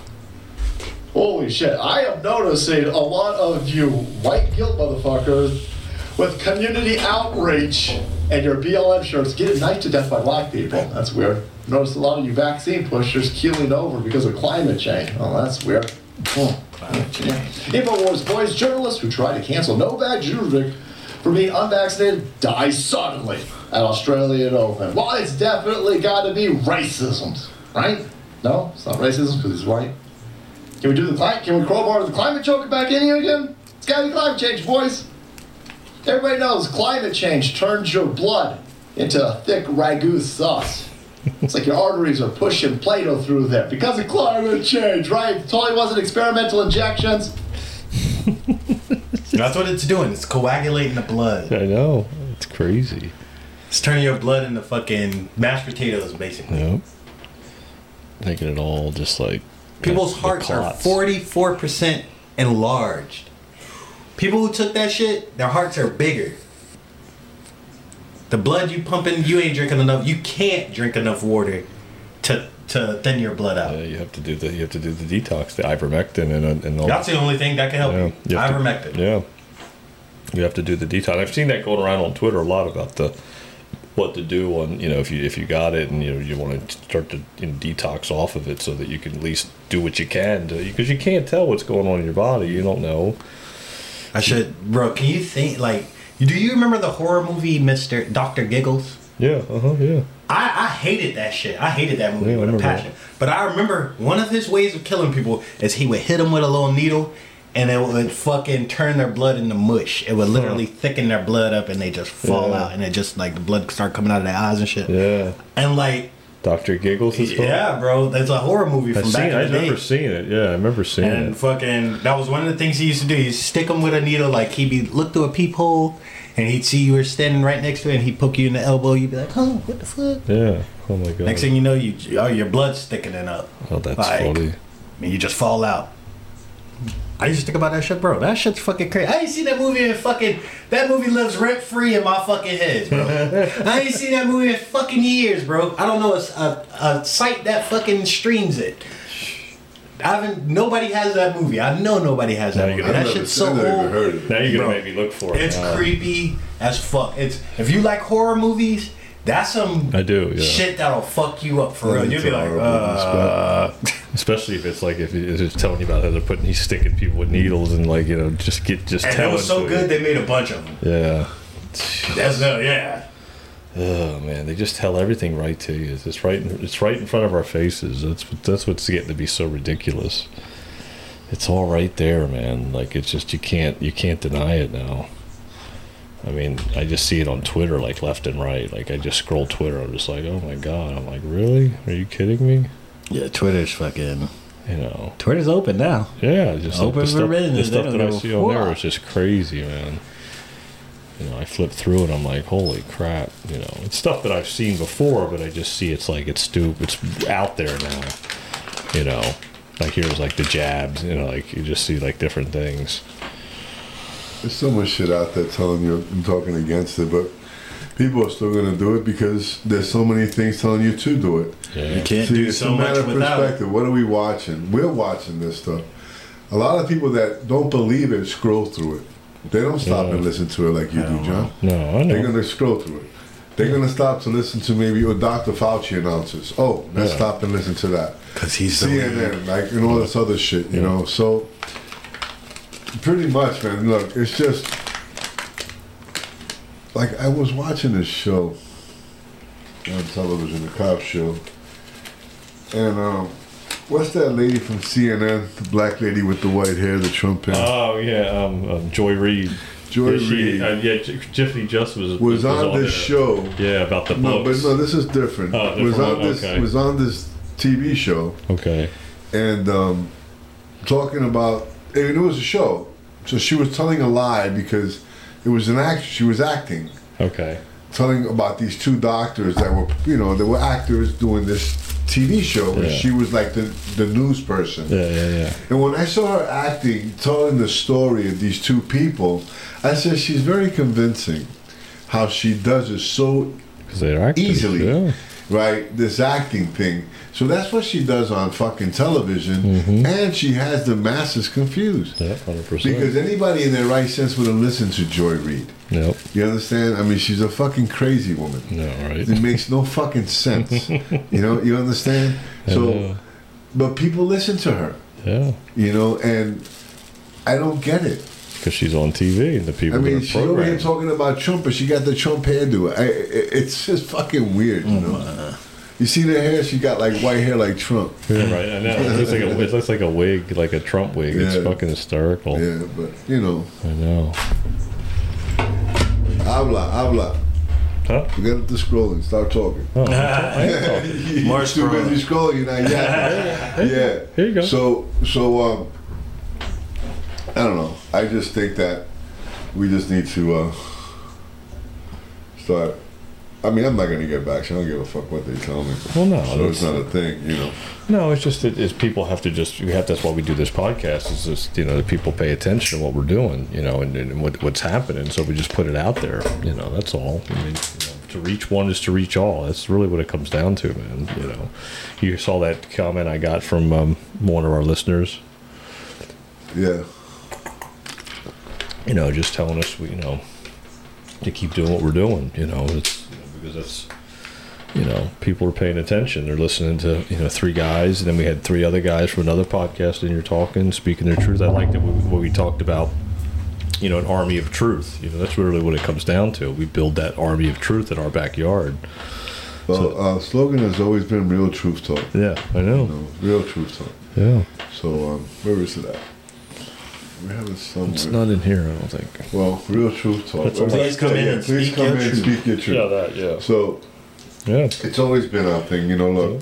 Holy shit. I am noticing a lot of you white guilt motherfuckers with community outreach and your BLM shirts getting knifed to death by black people. That's weird. Notice a lot of you vaccine pushers keeling over because of climate change. Oh, that's weird. Climate change. InfoWars Boys journalists who try to cancel Novak Djokovic for being unvaccinated die suddenly at Australian Open. Well, it's definitely got to be racism, right? No, it's not racism because he's white. Can we do the climate? Can we crowbar the climate joke back in here again? It's got to be climate change, boys. Everybody knows climate change turns your blood into a thick ragu sauce. It's like your arteries are pushing Play-Doh through there because of climate change, right? It totally wasn't experimental injections. That's what it's doing. It's coagulating the blood. I know. It's crazy. It's turning your blood into fucking mashed potatoes, basically. Yep. Making it all just like... People's hearts are 44% enlarged. People who took that shit, their hearts are bigger. The blood you pumping, you ain't drinking enough. You can't drink enough water to thin your blood out. Yeah, you have to do the detox, the ivermectin, and all. That's the only thing that can help you. Ivermectin. You have to do the detox. I've seen that going around on Twitter a lot about the what to do on if you got it and you want to start to detox off of it so that you can at least do what you can to, because you can't tell what's going on in your body. You don't know. Bro. Can you think like? Do you remember the horror movie, Mr. Dr. Giggles? Yeah, yeah. I hated that shit. I hated that movie with a passion. But I remember one of his ways of killing people is he would hit them with a little needle and it would fucking turn their blood into mush. It would literally thicken their blood up and they just fall out and it just like the blood start coming out of their eyes and shit. Yeah. And like... Dr. Giggles is fun. Yeah, bro. That's a horror movie from back in the day. I've never seen it. Yeah, I've never seen it. And fucking, that was one of the things he used to do. He'd stick him with a needle, like he'd be look through a peephole, and he'd see you were standing right next to it, and he'd poke you in the elbow. You'd be like, oh, what the fuck? Yeah. Oh my god. Next thing you know, your blood's thickening up. Oh, that's funny. And you just fall out. I used to think about that shit, bro. That shit's fucking crazy. I ain't seen that movie in fucking... That movie lives rent-free in my fucking head, bro. I ain't seen that movie in fucking years, bro. I don't know a site that fucking streams it. Nobody has that movie. I know nobody has that movie. That shit's so old. Now you're going to make me look for it. It's creepy as fuck. If you like horror movies, that's some shit that'll fuck you up for real. You'll be like, especially if it's like if it's telling you about how they're he's sticking people with needles and like just. And it was so good they made a bunch of them. Yeah. Oh man, they just tell everything right to you. It's right in front of our faces. That's what's getting to be so ridiculous. It's all right there, man. Like it's just you can't deny it now. I mean, I just see it on Twitter, like, left and right. Like, I just scroll Twitter. I'm just like, oh, my God. I'm like, really? Are you kidding me? Yeah, Twitter's fucking... Twitter's open now. Yeah. Just open for business. The stuff that I see on there is just crazy, man. I flip through it. I'm like, holy crap. It's stuff that I've seen before, but I just see it's like, it's stupid. It's out there now. Like, here's, like, the jabs. Like, you just see, like, different things. There's so much shit out there telling you I'm talking against it, but people are still going to do it because there's so many things telling you to do it. Yeah. You can't do so much without it. It's a matter of perspective. What are we watching? We're watching this stuff. A lot of people that don't believe it scroll through it. They don't stop and listen to it like you do, John. No, I know. They're going to scroll through it. They're going to stop to listen to maybe what Dr. Fauci announces. Oh, let's stop and listen to that. Because he's CNN, like, and all this other shit, you know. So... Pretty much, man. Look, it's just like I was watching this show on television, the cop show, and what's that lady from CNN, the black lady with the white hair, the Trump hair? Oh yeah, Joy Reid. Joy Reid. Tiffany Just was on this show. Yeah, about the books. No, but this is different. Oh, was on this was on this TV show. Okay. And talking about. And it was a show, so she was telling a lie because it was an act. She was acting. Okay. Telling about these two doctors that were, they were actors doing this TV show, and she was like the news person. Yeah. And when I saw her acting, telling the story of these two people, I said she's very convincing. How she does it so easily. right? This acting thing. So that's what she does on fucking television, mm-hmm. and she has the masses confused. Yeah, 100%. Because anybody in their right sense would have listened to Joy Reid. Yep. You understand? I mean, she's a fucking crazy woman. No, right. It makes no fucking sense. You know? You understand? So, but people listen to her. Yeah. You know, and I don't get it. Because she's on TV and the people. I mean, she's over here talking about Trump, but she got the Trump hairdo. It's just fucking weird, you know. You see the hair? She got like white hair, like Trump. Yeah, right. I know. It looks like a wig, like a Trump wig. Yeah. It's fucking hysterical. Yeah, but you know. I know. Habla. Huh? Forget the scrolling. Start talking. Oh, I am talking. You're too busy scrolling. You're not yapping. Yeah. Here you go. So, I don't know. I just think that we just need to start. I mean, I'm not going to get back. So I don't give a fuck what they tell me. Well, no. So it's not a thing, you know. No, it's just that people have to just... that's why we do this podcast, is just, you know, that people pay attention to what we're doing, you know, and what's happening. So we just put it out there, you know, that's all. I mean, you know, to reach one is to reach all. That's really what it comes down to, man, you know. You saw that comment I got from one of our listeners. Yeah. You know, just telling us, you know, to keep doing what we're doing, you know, it's... Because that's, you know, people are paying attention. They're listening to, you know, three guys, and then we had three other guys from another podcast, and you're talking, speaking their truth. I like that what we talked about, you know, an army of truth. You know, that's really what it comes down to. We build that army of truth in our backyard. Well, our slogan has always been real truth talk. Yeah, I know. You know, real truth talk. Yeah. So, where is it at? We have it somewhere. It's not in here, I don't think. Well, real truth talk. Please come in and speak your truth. Yeah, that, yeah. So, yeah. It's always been our thing, you know, look,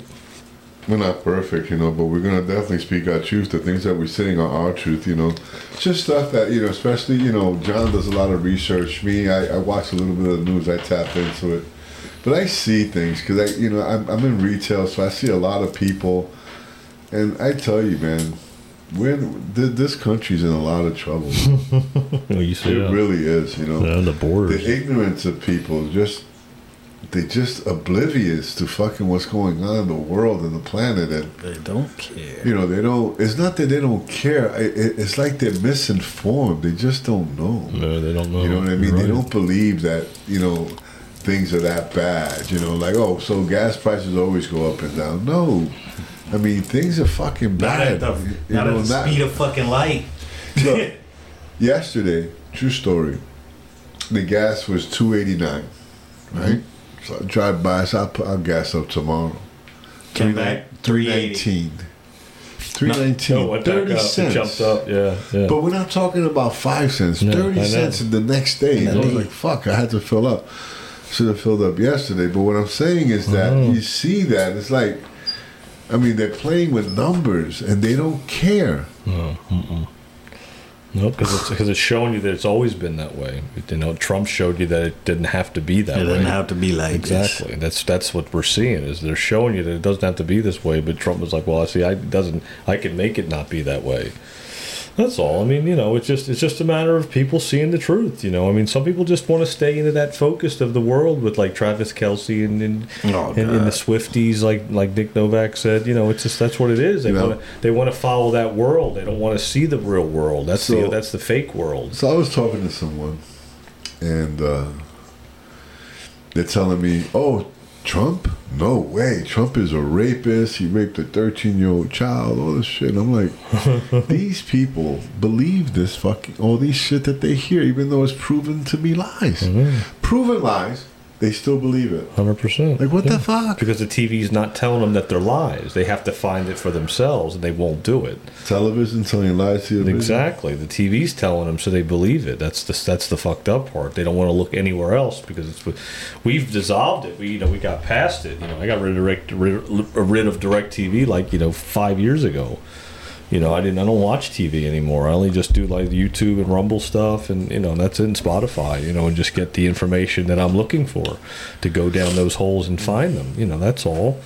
we're not perfect, you know, but we're going to definitely speak our truth. The things that we're saying are our truth, you know. It's just stuff that, you know, especially, you know, John does a lot of research. Me, I watch a little bit of the news. I tap into it. But I see things because, you know, I'm in retail, so I see a lot of people. And I tell you, man. This country's in a lot of trouble. Really is, you know. Yeah, the borders. The ignorance of people, they're just oblivious to fucking what's going on in the world and the planet. And they don't care. You know, they don't. It's not that they don't care. It's like they're misinformed. They just don't know. No, they don't know. You know what I mean? Right. They don't believe that, you know, things are that bad. You know, like, oh, so gas prices always go up and down. No. I mean, things are fucking bad. Not at the speed of fucking light. Look, yesterday, true story, the gas was $2.89, right? Mm-hmm. So I drive by, so I'll gas up tomorrow. Come back, $3.19. $3.19, 30 cents. It jumped up, yeah. But we're not talking about 5 cents, 30 cents in the next day. And I was like, fuck, I had to fill up. Should have filled up yesterday. But what I'm saying is that you see that, it's like, I mean, they're playing with numbers, and they don't care. No, because it's showing you that it's always been that way. You know, Trump showed you that it didn't have to be that way. It didn't have to be like exactly. This. That's what we're seeing, is they're showing you that it doesn't have to be this way. But Trump was like, well, I can make it not be that way. That's all. I mean, you know, it's just a matter of people seeing the truth, you know. I mean, some people just want to stay into that focus of the world with, like, Travis Kelce and the Swifties, like Nick Novak said. You know, it's just, that's what it is. They want to follow that world. They don't want to see the real world. That's the fake world. So I was talking to someone, and they're telling me, oh, Trump? No way. Trump is a rapist. He raped a 13-year-old child. All this shit. And I'm like, these people believe this fucking... all these shit that they hear, even though it's proven to be lies. Mm-hmm. Proven lies. They still believe it. 100%. Like, what the fuck? Because the TV's not telling them that they're lies. They have to find it for themselves, and they won't do it. Television telling lies to you. Exactly. The TV's telling them, so they believe it. That's the fucked up part. They don't want to look anywhere else because we've dissolved it. We got past it. You know, I got rid of DirecTV 5 years ago. You know, I don't watch TV anymore. I only just do like YouTube and Rumble stuff, and you know, that's in Spotify. You know, and just get the information that I'm looking for, to go down those holes and find them. You know, that's all.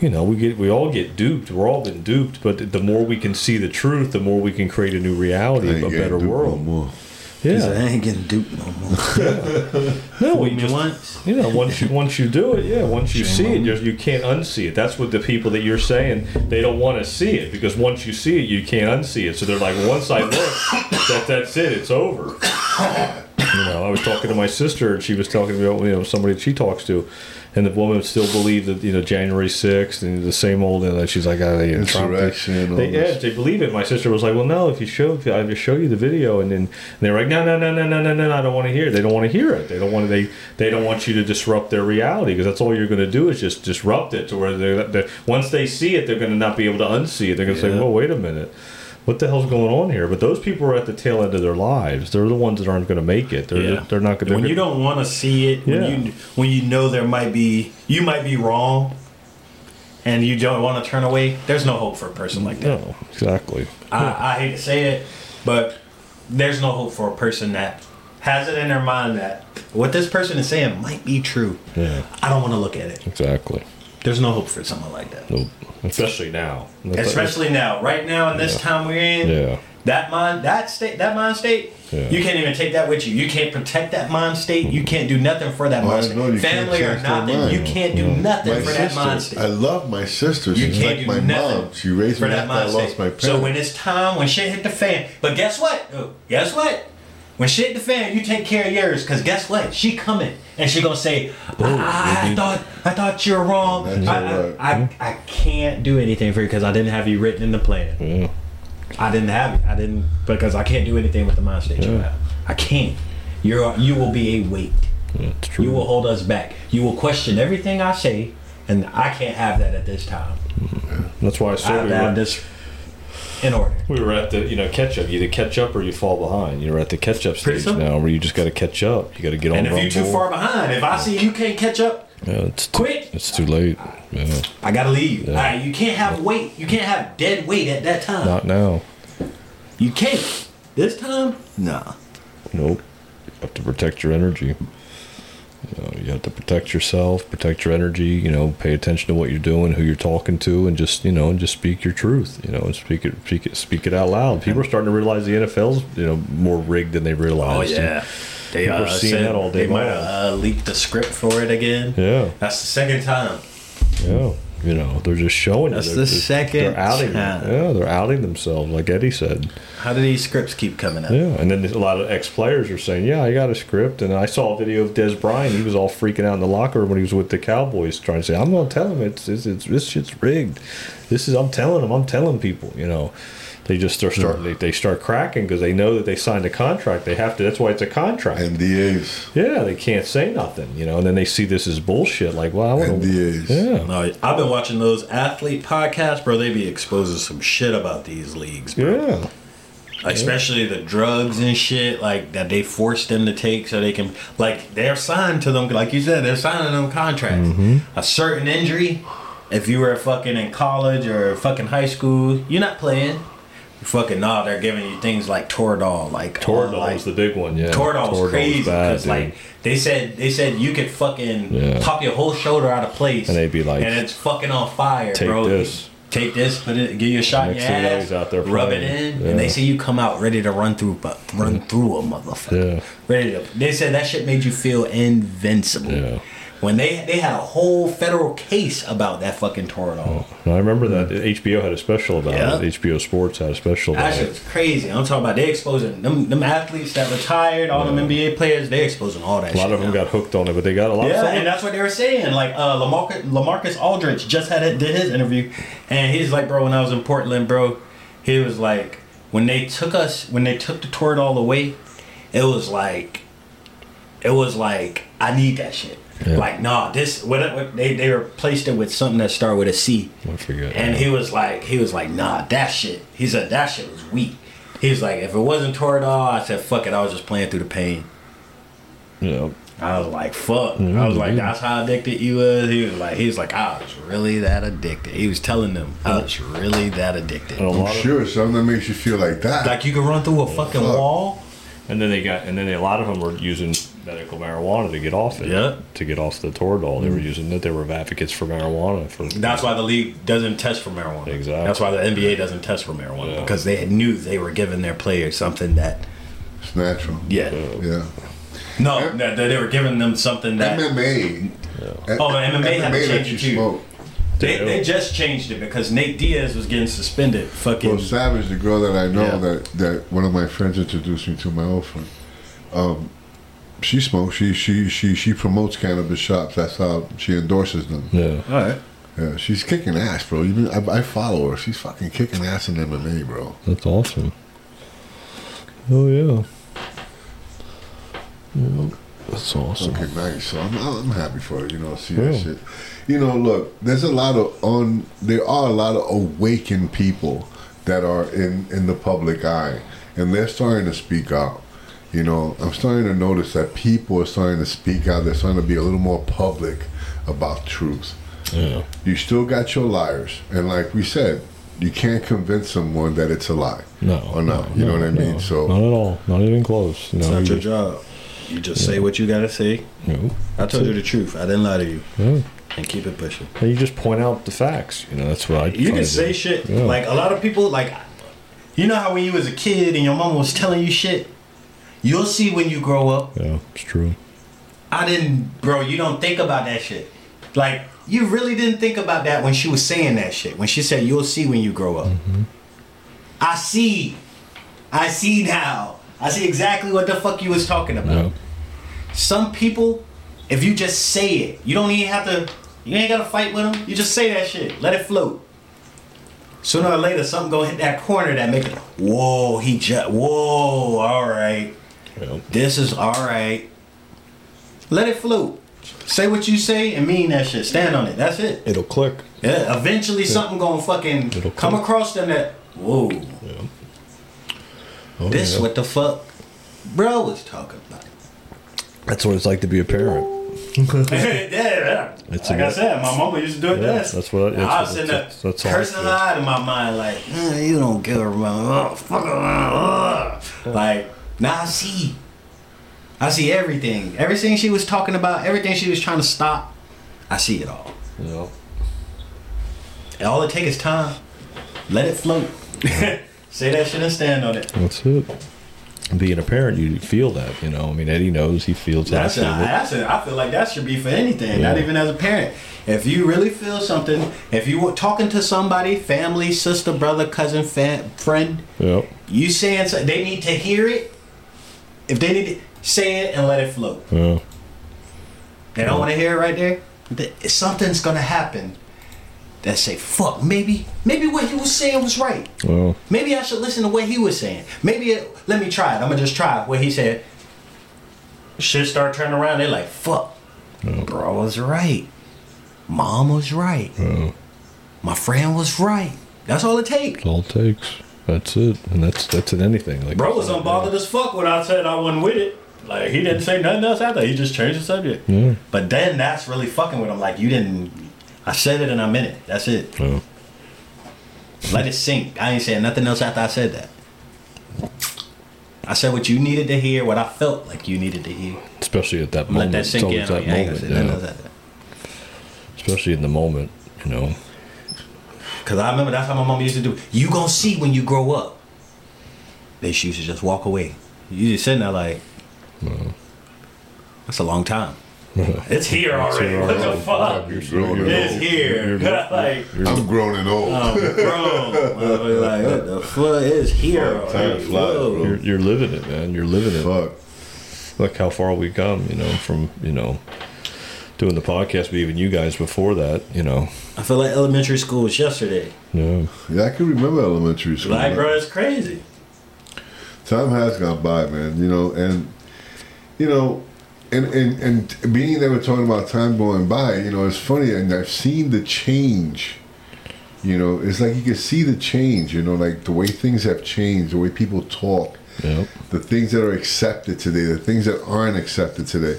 You know, we all get duped. We're all been duped. But the more we can see the truth, the more we can create a new reality, a better world. Yeah, I ain't getting duped no more. No, we just once. You know, once you do it, yeah. Once you see it, you can't unsee it. That's what the people that you're saying, they don't want to see it, because once you see it, you can't unsee it. So they're like, once I look, that's it. It's over. You know, I was talking to my sister, and she was talking about somebody that she talks to, and the woman still believed that January 6th and the same old. And she's like, Trump. They believe it. My sister was like, well, no, I just show you the video, and then they're like, no, I don't want to hear it. They don't want to hear it. They don't want to. They don't want you to disrupt their reality, because that's all you're going to do is just disrupt it. To where they're, once they see it, they're going to not be able to unsee it. They're going to say, well, wait a minute. What the hell's going on here? But those people are at the tail end of their lives. They're the ones that aren't going to make it. They're not going to. When you don't want to see it, when you know there might be, you might be wrong, and you don't want to turn away. There's no hope for a person like that. No, exactly. I hate to say it, but there's no hope for a person that has it in their mind that what this person is saying might be true. Yeah. I don't want to look at it. Exactly. There's no hope for someone like that. Nope. Especially now. Right now, in this time we're in, that mind state, you can't even take that with you. You can't protect that mind state. You can't do nothing for that mind state. No, family or nothing. You can't do nothing for that mind state. I love my sister. She's like my mom. She raised me after I lost my parents. So when it's time, when shit hit the fan, but guess what? When shit hit the fan, you take care of yours, because guess what? She coming, and she gonna say, I thought you were wrong. I can't do anything for you because I didn't have you written in the plan. Yeah. Because I can't do anything with the mind state you have. I can't. You will be a weight. Yeah, it's true. You will hold us back. You will question everything I say, and I can't have that at this time. Yeah. That's why I started this. In order. We were at the catch up. You either catch up or you fall behind. You're at the catch up stage now, where you just got to catch up. You got to get on. And if you're too far behind, if I see you can't catch up, it's too late. Yeah. I gotta leave. Yeah. You can't have weight. You can't have dead weight at that time. Not now. You can't. This time, nah. Nope. You have to protect your energy. You have to protect yourself, protect your energy, pay attention to what you're doing, who you're talking to, and just speak your truth, and speak it out loud. People are starting to realize the NFL's, more rigged than they realized. Oh, yeah. They are seeing that all day. They might leak the script for it again. Yeah. That's the second time. Yeah. They're just showing you. That's the second time. Yeah, they're outing themselves, like Eddie said. How do these scripts keep coming up? Yeah, and then a lot of ex-players are saying, I got a script. And I saw a video of Des Bryant. He was all freaking out in the locker room when he was with the Cowboys, trying to say, I'm going to tell him this shit's rigged. I'm telling people, They just start cracking because they know that they signed a contract. They have to. That's why it's a contract. NDAs. Yeah, they can't say nothing, And then they see this as bullshit. Like, wow. NDAs. Yeah. No, I've been watching those athlete podcasts, bro. They be exposing some shit about these leagues, bro. Yeah. Especially the drugs and shit like that they forced them to take, so they can they're signed to them. Like you said, they're signing them contracts. Mm-hmm. A certain injury. If you were fucking in college or fucking high school, you're not playing. Fucking no, they're giving you things like Toradol. Toradol is the big one, yeah. Toradol's crazy because they said you could fucking pop your whole shoulder out of place, and they'd be like, and it's fucking on fire, take bro. Take this, put it, give you a shot in your ass, out there rub it in, and they say you come out ready to run through a motherfucker. Yeah. They said that shit made you feel invincible. Yeah. When they had a whole federal case about that fucking Toradol. Oh, I remember that. HBO had a special about it. HBO Sports had a special about it. That shit's crazy. I'm talking about they exposing them athletes that retired, all them NBA players, they exposing all that shit. A lot of them got hooked on it, but they got a lot of fun. And that's what they were saying. Like LaMarcus Aldridge just did his interview, and he's like, bro, when I was in Portland, bro, he was like, when they took the Toradol away, it was like, I need that shit. Yeah. Like, nah, this what they replaced it with something that started with a C. I forget. And he was like, nah, that shit. He said that shit was weak. He was like, if it wasn't Toradol, I said, fuck it, I was just playing through the pain. Yeah. I was like, fuck. Mm-hmm. I was like, that's how addicted you was. He was like, I was really that addicted. He was telling them, I was really that addicted. I'm sure something that makes you feel like that. Like you could run through a fucking wall. And then a lot of them were using medical marijuana to get off it. Yeah. To get off the Toradol, they were using it. They were advocates for marijuana. That's why the league doesn't test for marijuana. Exactly. That's why the NBA doesn't test for marijuana because they knew they were giving their players something that It's natural. Yeah. Yeah. No, they were giving them something that... MMA. Yeah. Oh, MMA had to change it too. They just changed it because Nate Diaz was getting suspended. Fucking. Well, Savage, the girl that I know that one of my friends introduced me to, my old friend, she smokes. She promotes cannabis shops. That's how she endorses them. Yeah. All right. Yeah, she's kicking ass, bro. I follow her. She's fucking kicking ass in MMA, bro. That's awesome. Oh yeah. Yeah. That's awesome. Okay, nice. So I'm happy for it. You know, see that shit. You know, look, there are a lot of awakened people that are in the public eye, and they're starting to speak out. You know, I'm starting to notice that people are starting to speak out. They're starting to be a little more public about truth. Yeah. You still got your liars, and like we said, you can't convince someone that it's a lie. No, you know what I mean? No, so not at all. Not even close. No, it's not your job. You just say what you gotta say. No, I told you the truth. I didn't lie to you. Yeah. And keep it pushing. And you just point out the facts. You know, that's what I do. You can say shit. Yeah. Like, a lot of people, like, you know how when you was a kid and your mama was telling you shit? You'll see when you grow up. Yeah, it's true. You don't think about that shit. Like, you really didn't think about that when she was saying that shit. When she said, you'll see when you grow up. Mm-hmm. I see now. I see exactly what the fuck you was talking about. Yeah. Some people, if you just say it, you don't even have to... You ain't got to fight with them. You just say that shit. Let it float. Sooner or later, something going to hit that corner that make it... Whoa, whoa, all right. Yep. This is all right. Let it float. Say what you say and mean that shit. Stand on it. That's it. It'll click. Yeah, eventually something going to fucking come across them that... Whoa. Yeah. Oh, this what the fuck bro was talking about. That's what it's like to be a parent. Yeah. Like I said, my mama used to do it. That's what I was sitting there cursing out in my mind, like, you don't give a fuck around. Like, now I see everything. Everything she was talking about, everything she was trying to stop, I see it all. Yeah. And all it takes is time. Let it float. Say that shit and stand on it. That's it. Being a parent, you feel that, you know. I mean, Eddie knows, he feels that. I feel like that should be for anything, not even as a parent. If you really feel something, if you were talking to somebody, family, sister, brother, cousin, friend, you saying something, they need to hear it. If they need to say it and let it flow. Yeah. They don't want to hear it right there. Something's going to happen. That say, fuck, maybe what he was saying was right. Well, maybe I should listen to what he was saying. Let me try it. I'm going to just try what he said. Shit start turning around. They're like, fuck, bro was right. Mom was right. My friend was right. That's all it takes. That's all it takes. That's it. And that's in anything. Like, bro was unbothered as fuck when I said I wasn't with it. Like, he didn't say nothing else after. He just changed the subject. Yeah. But then that's really fucking with him. Like, you didn't... I said it and I meant it. That's it. Oh. Let it sink. I ain't saying nothing else after I said that. I said what you needed to hear, what I felt like you needed to hear. Especially at that moment. Let that sink in. That moment, especially in the moment, you know. Because I remember that's how my mom used to do it. You gonna see when you grow up. They used to just walk away. You just sitting there like, that's a long time. It's here already. What the fuck? It's here. Like, I'm grown and old. I'm grown. Like, what the fuck is here? You're living it, man. You're living it. Fuck. Look how far we come, you know, from, you know, doing the podcast, but even you guys before that, you know. I feel like elementary school was yesterday. Yeah. Yeah, I can remember elementary school. Like, bro, it's crazy. Time has gone by, man, you know, and, you know, and being that we're talking about time going by, you know, it's funny, and I've seen the change. You know, it's like you can see the change, you know, like the way things have changed, the way people talk, the things that are accepted today, the things that aren't accepted today.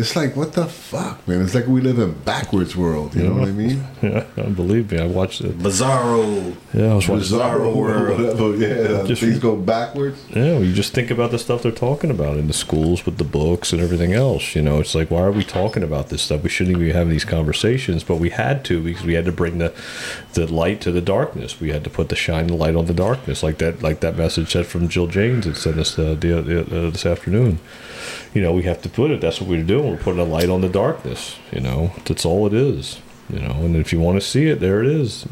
It's like, what the fuck, man? It's like we live in backwards world. You know what I mean? Yeah, believe me, I watched it. Bizarro. Yeah, I was watching Bizarro World. Whatever, yeah, just, things go backwards. Yeah, well, you just think about the stuff they're talking about in the schools with the books and everything else. You know, it's like, why are we talking about this stuff? We shouldn't even be having these conversations, but we had to because we had to bring the light to the darkness. We had to put the shining light on the darkness, like that message said from Jill James that sent us this afternoon. You know, we have to put it. That's what we're doing. We're putting a light on the darkness. You know, that's all it is. You know, and if you want to see it, there it is.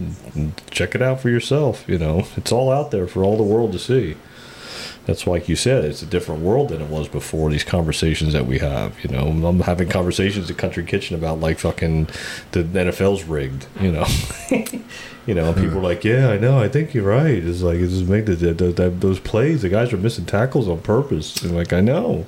Check it out for yourself. You know, it's all out there for all the world to see. That's like you said, it's a different world than it was before. These conversations that we have, you know, I'm having conversations at Country Kitchen about like fucking the NFL's rigged. You know, you know, people are like, yeah, I know, I think you're right. It's like it just made those plays. The guys are missing tackles on purpose. And like, I know.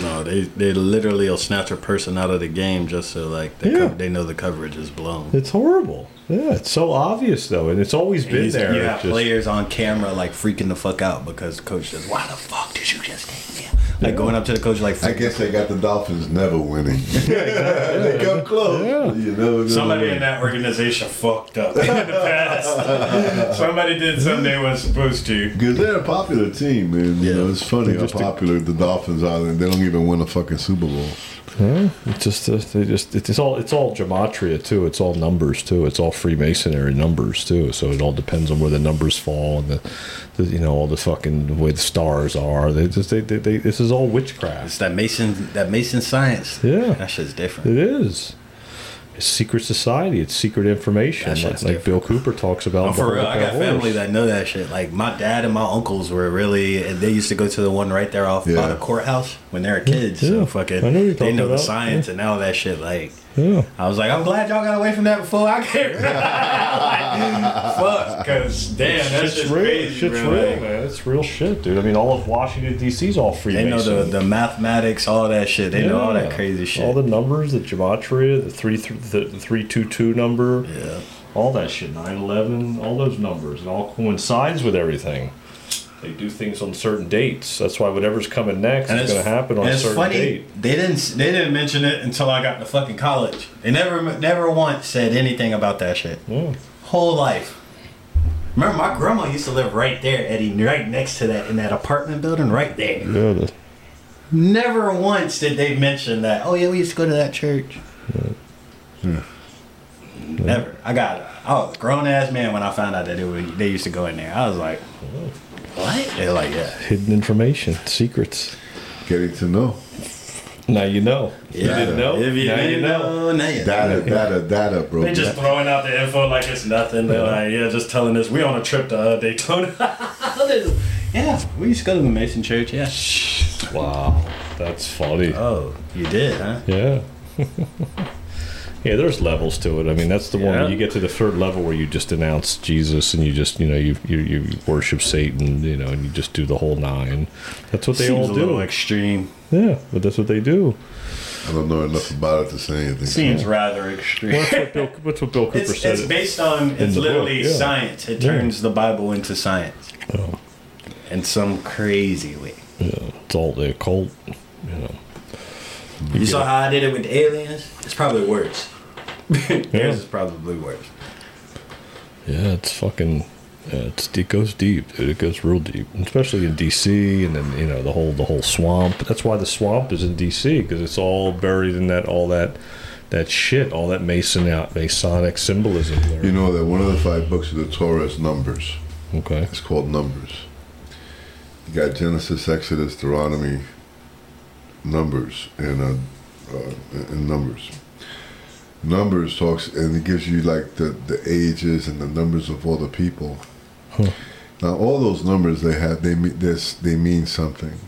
No, they literally will snatch a person out of the game just so like they know the coverage is blown. It's horrible. Yeah, it's so obvious though, and it's always been there. You have players on camera like freaking the fuck out because the coach says, "Why the fuck did you just take me?" Like going up to the coach like, I guess they got the Dolphins never winning. Yeah, exactly. They come close. Yeah. You know, somebody in that organization fucked up in the past. Somebody did something they weren't supposed to. Because they're a popular team, man. Yeah. You know, it's funny how popular the Dolphins are. They don't even win a fucking Super Bowl. Yeah. It's just it's all gematria too. It's all numbers too. It's all Freemasonry numbers too. So it all depends on where the numbers fall and the you know, all the fucking way the stars are. They this is all witchcraft. It's that Mason science. Yeah, that shit's different. It is. It's secret society. It's secret information. Like Bill Cooper talks about. For real, I got family that know that shit. Like my dad and my uncles were really. They used to go to the one right there off by the courthouse when they were kids. Yeah. So fucking, they know the science and all that shit. Like, I was like, I'm glad y'all got away from that before I came. Fuck, because damn, that's just real. Shit's real, man. It's real shit, dude. I mean, all of Washington D.C.'s all free. They know the mathematics, all that shit. They know all that crazy shit. All the numbers, the gematria, the 322 number, all that shit, 9/11, all those numbers, it all coincides with everything. They do things on certain dates. That's why whatever's coming next is going to happen on a certain date. They didn't mention it until I got to fucking college. They never once said anything about that shit. Yeah. Whole life. Remember, my grandma used to live right there, Eddie, right next to that in that apartment building, right there. Yeah. Never once did they mention that. Oh yeah, we used to go to that church. Yeah. Yeah. Never. I was a grown ass man when I found out that they used to go in there. I was like. Yeah. What? They're like, hidden information, secrets. Getting to know. Now you know. Yeah. You didn't know. Now you know. Data, bro. They're just throwing out the info like it's nothing. They're like, just telling us, we're on a trip to Daytona. We used to go to the Mason Church, Wow, that's funny. Oh, you did, huh? Yeah. Yeah, there's levels to it. I mean, that's the one where you get to the third level where you just denounce Jesus and you just, you know, you worship Satan, you know, and you just do the whole nine. That's what they all do. Seems a little extreme. Yeah, but that's what they do. I don't know enough about it to say anything. Seems rather extreme. Well, that's what Bill Cooper said. It's based on, it's literally book, science. It turns the Bible into science. Oh. In some crazy way. Yeah, it's all the occult, you know. You saw how I did it with the aliens? It's probably worse. Theirs is probably worse. Yeah, it's fucking. It goes deep, dude. It goes real deep, especially in D.C. And then you know the whole swamp. That's why the swamp is in D.C. because it's all buried in that shit, all that Masonic symbolism. There. You know that one of the 5 books of the Torah is Numbers. Okay, it's called Numbers. You got Genesis, Exodus, Deuteronomy, Numbers, and Numbers. Numbers talks, and it gives you like the ages and the numbers of all the people. Huh. Now, all those numbers they have, they mean something.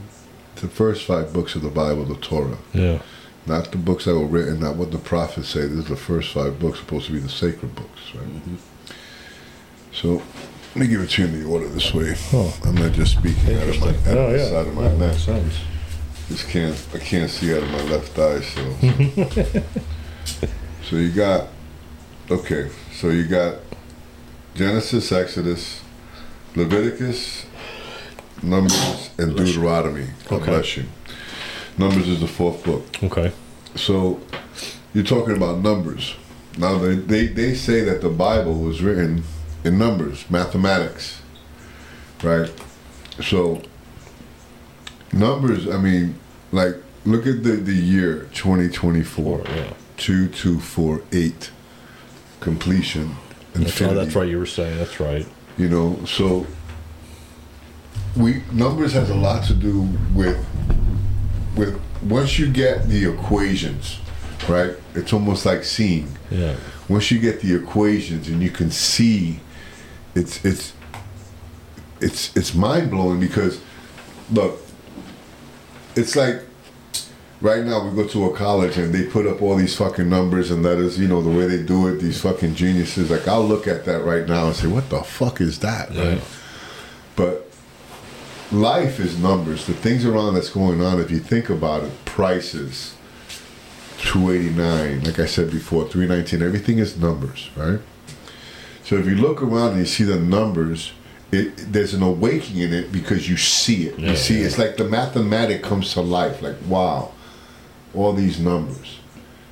The first 5 books of the Bible, the Torah. Yeah. Not the books that were written, not what the prophets say. This is the first 5 books supposed to be the sacred books, right? Mm-hmm. So, let me give it to you in the order this way. Huh. I'm not just speaking out of my neck. I can't see out of my left eye, so. So you got Genesis, Exodus, Leviticus, Numbers, and Deuteronomy. God bless you. Numbers is the 4th book. Okay. So you're talking about numbers. Now they say that the Bible was written in numbers, mathematics, right? So numbers, I mean, like look at the year 2024, 2248 completion. Infinity. Oh, that's right. You were saying that's right. You know, so numbers has a lot to do with once you get the equations, right? It's almost like seeing. Yeah. Once you get the equations and you can see, it's mind blowing because, look, it's like right now we go to a college and they put up all these fucking numbers and letters, you know, the way they do it, these fucking geniuses. Like I'll look at that right now and say, what the fuck is that? Yeah. Right? But life is numbers. The things around that's going on, if you think about it, prices, $2.89, like I said before, $3.19, everything is numbers, right? So if you look around and you see the numbers, there's an awakening in it because you see it. Yeah, you see, it's like the mathematic comes to life. Like, wow, all these numbers.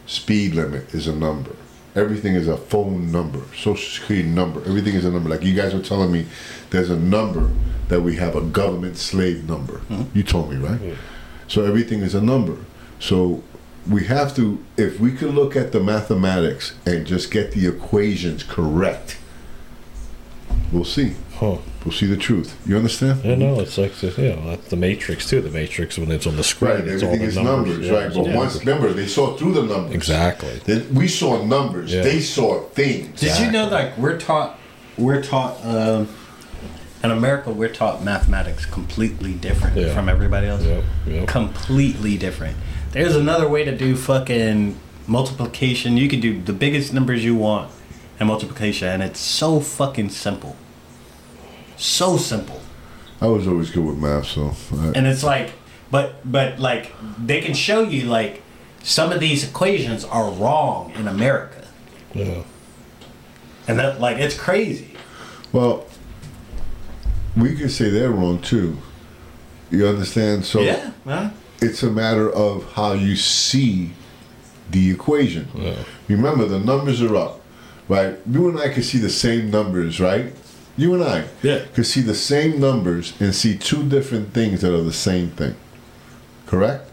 Speed limit is a number. Everything is a phone number, social security number. Everything is a number. Like you guys were telling me, there's a number that we have, a government slave number. Mm-hmm. You told me, right? Yeah. So everything is a number. So we have to, if we could look at the mathematics and just get the equations correct, we'll see. Huh. We'll see the truth. You understand? Yeah, no, it's like, that's the Matrix too. The Matrix, when it's on the screen, right, it's everything all the numbers, right? But once, remember, they saw through the numbers. Exactly. We saw numbers. Yeah. They saw things. Exactly. Did you know, like, we're taught in America, we're taught mathematics completely different from everybody else. Yep. Yep. Completely different. There's another way to do fucking multiplication. You can do the biggest numbers you want in multiplication, and it's so fucking simple. So simple. I was always good with math, so. And it's like, but like they can show you like some of these equations are wrong in America. Yeah. And that, like, it's crazy. Well, we could say they're wrong too. You understand? So yeah. Huh? It's a matter of how you see the equation. Yeah. Remember, the numbers are up, right? You and I can see the same numbers, right? You and I could see the same numbers and see two different things that are the same thing. Correct?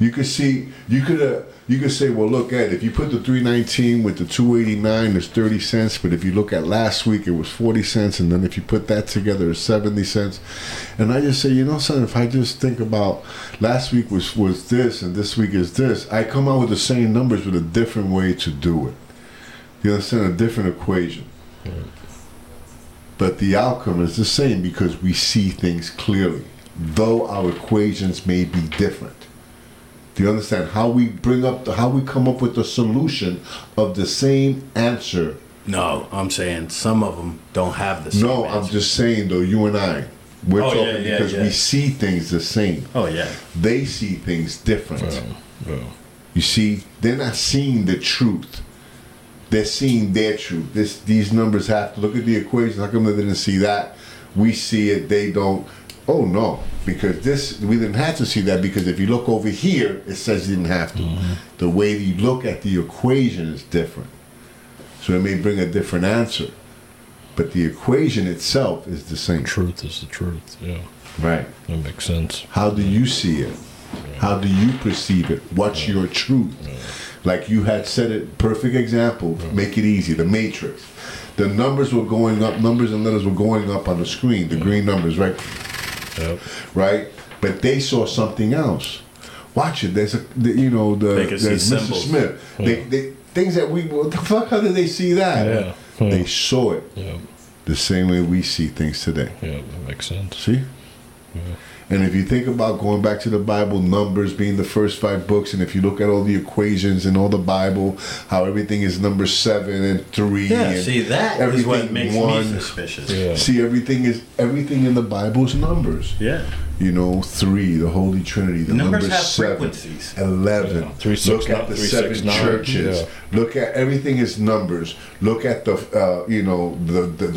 You could see, you could say, well, look at it. If you put the 319 with the 289, there's 30 cents. But if you look at last week, it was 40 cents. And then if you put that together, it's 70 cents. And I just say, you know something, if I just think about last week was this and this week is this, I come out with the same numbers with a different way to do it. You understand? A different equation. Right. But the outcome is the same because we see things clearly, though our equations may be different. Do you understand? How we bring up, how we come up with the solution of the same answer. No, I'm saying some of them don't have the same answer. I'm just saying, though, you and I, we're talking because we see things the same. Oh, yeah. They see things different. Well. You see, they're not seeing the truth. They're seeing their truth. These numbers have to look at the equation. How come they didn't see that? We see it. They don't. Oh, no. Because we didn't have to see that because if you look over here, it says you didn't have to. Mm-hmm. The way you look at the equation is different. So it may bring a different answer. But the equation itself is the same. Truth is the truth, yeah. Right. That makes sense. How do you see it? Yeah. How do you perceive it? What's your truth? Yeah. Like you had said it, perfect example, make it easy, the Matrix. The numbers were going up, numbers and letters were going up on the screen, the green numbers, right? Yep. Right? But they saw something else. Watch it, there's there's Mr. Smith. Yeah. They things that what the fuck, how did they see that? Yeah. Yeah. They saw it. Yeah. The same way we see things today. Yeah, that makes sense. See? Yeah. And if you think about going back to the Bible, numbers being the first 5 books, and if you look at all the equations in all the Bible, how everything is number 7 and 3. Yeah, and see, that is what makes me suspicious. Yeah. See, everything in the Bible is numbers. Yeah. You know, 3, the Holy Trinity, the numbers have 7, frequencies. 11. Yeah. 3, 6, look at the 7 churches. Yeah. Look at everything is numbers. Look at the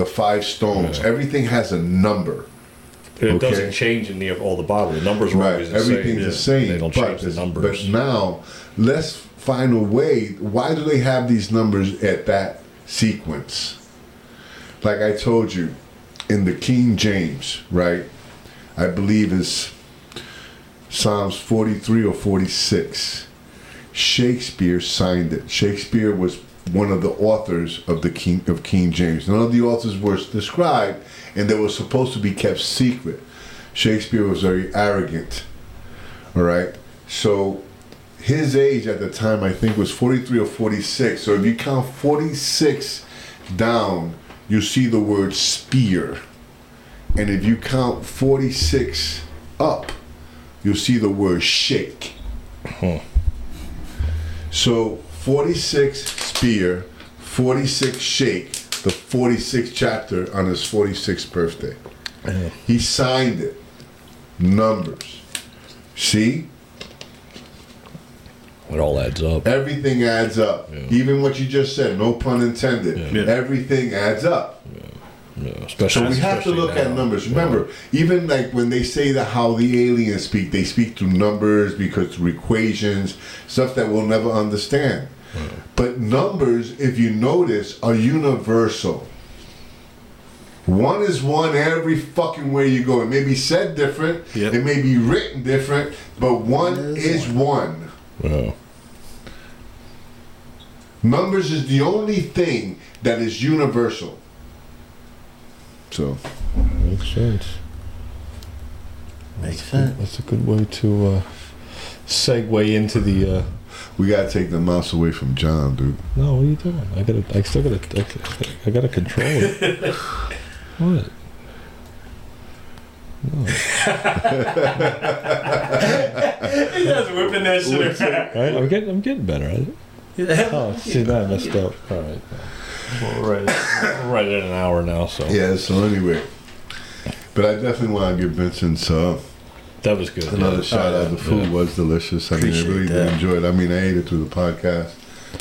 5 stones. Yeah. Everything has a number. It doesn't change in all the bottle. The numbers are always the same. Everything's the same. They don't change the numbers. But now, let's find a way. Why do they have these numbers at that sequence? Like I told you, in the King James, right? I believe it's Psalms 43 or 46. Shakespeare signed it. Shakespeare was one of the authors of the King James. None of the authors were described, and they were supposed to be kept secret. Shakespeare was very arrogant. All right? So his age at the time, I think, was 43 or 46. So if you count 46 down, you see the word spear. And if you count 46 up, you'll see the word shake. Huh. So 46 spear, 46 shake, the 46th chapter on his 46th birthday. Uh-huh. He signed it. Numbers. See? It all adds up. Everything adds up. Yeah. Even what you just said, no pun intended. Yeah. Yeah. Everything adds up. Yeah. Yeah. So we have to look at numbers. Remember, even like when they say how the aliens speak, they speak through numbers, because through equations, stuff that we'll never understand. Yeah. But numbers, if you notice, are universal. One is one every fucking way you go. It may be said different, it may be written different, but one is one. Wow. Numbers is the only thing that is universal. So makes sense. That's a good way to segue into the. We gotta take the mouse away from John, dude. No, what are you doing? I gotta control it. What? No. He's just whipping that shit around. Right? I'm getting better at it. Oh, see, that I messed up. All right. Well, we're right at an hour now, so. Yeah, so anyway. But I definitely want to give Vincent's that was good. Another shout out. The food was delicious. I mean, I really did enjoy it. I mean, I ate it through the podcast.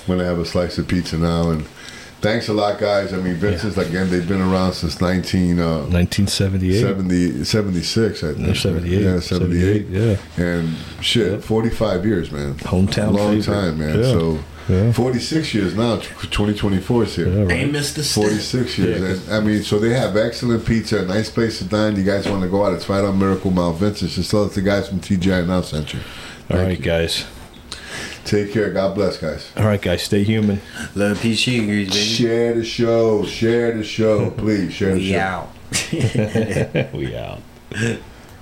I'm going to have a slice of pizza now, and thanks a lot, guys. I mean, Vincent's, again, they've been around since 1978. 76, I think. No, 78. Yeah, 78. Yeah. And, 45 years, man. Hometown long favorite. Time, man. Yeah. So, 46 years now. 2024 is here. Yeah, right. They missed the 46 years. And, I mean, so they have excellent pizza, a nice place to dine. You guys want to go out. It's right on Miracle Mount. Vincent's. Just tell us the guys from TGI Now sent you. All right, guys. Take care. God bless, guys. All right, guys. Stay human. Love, peace, baby. Share the show. Please, share the show. We out. We out.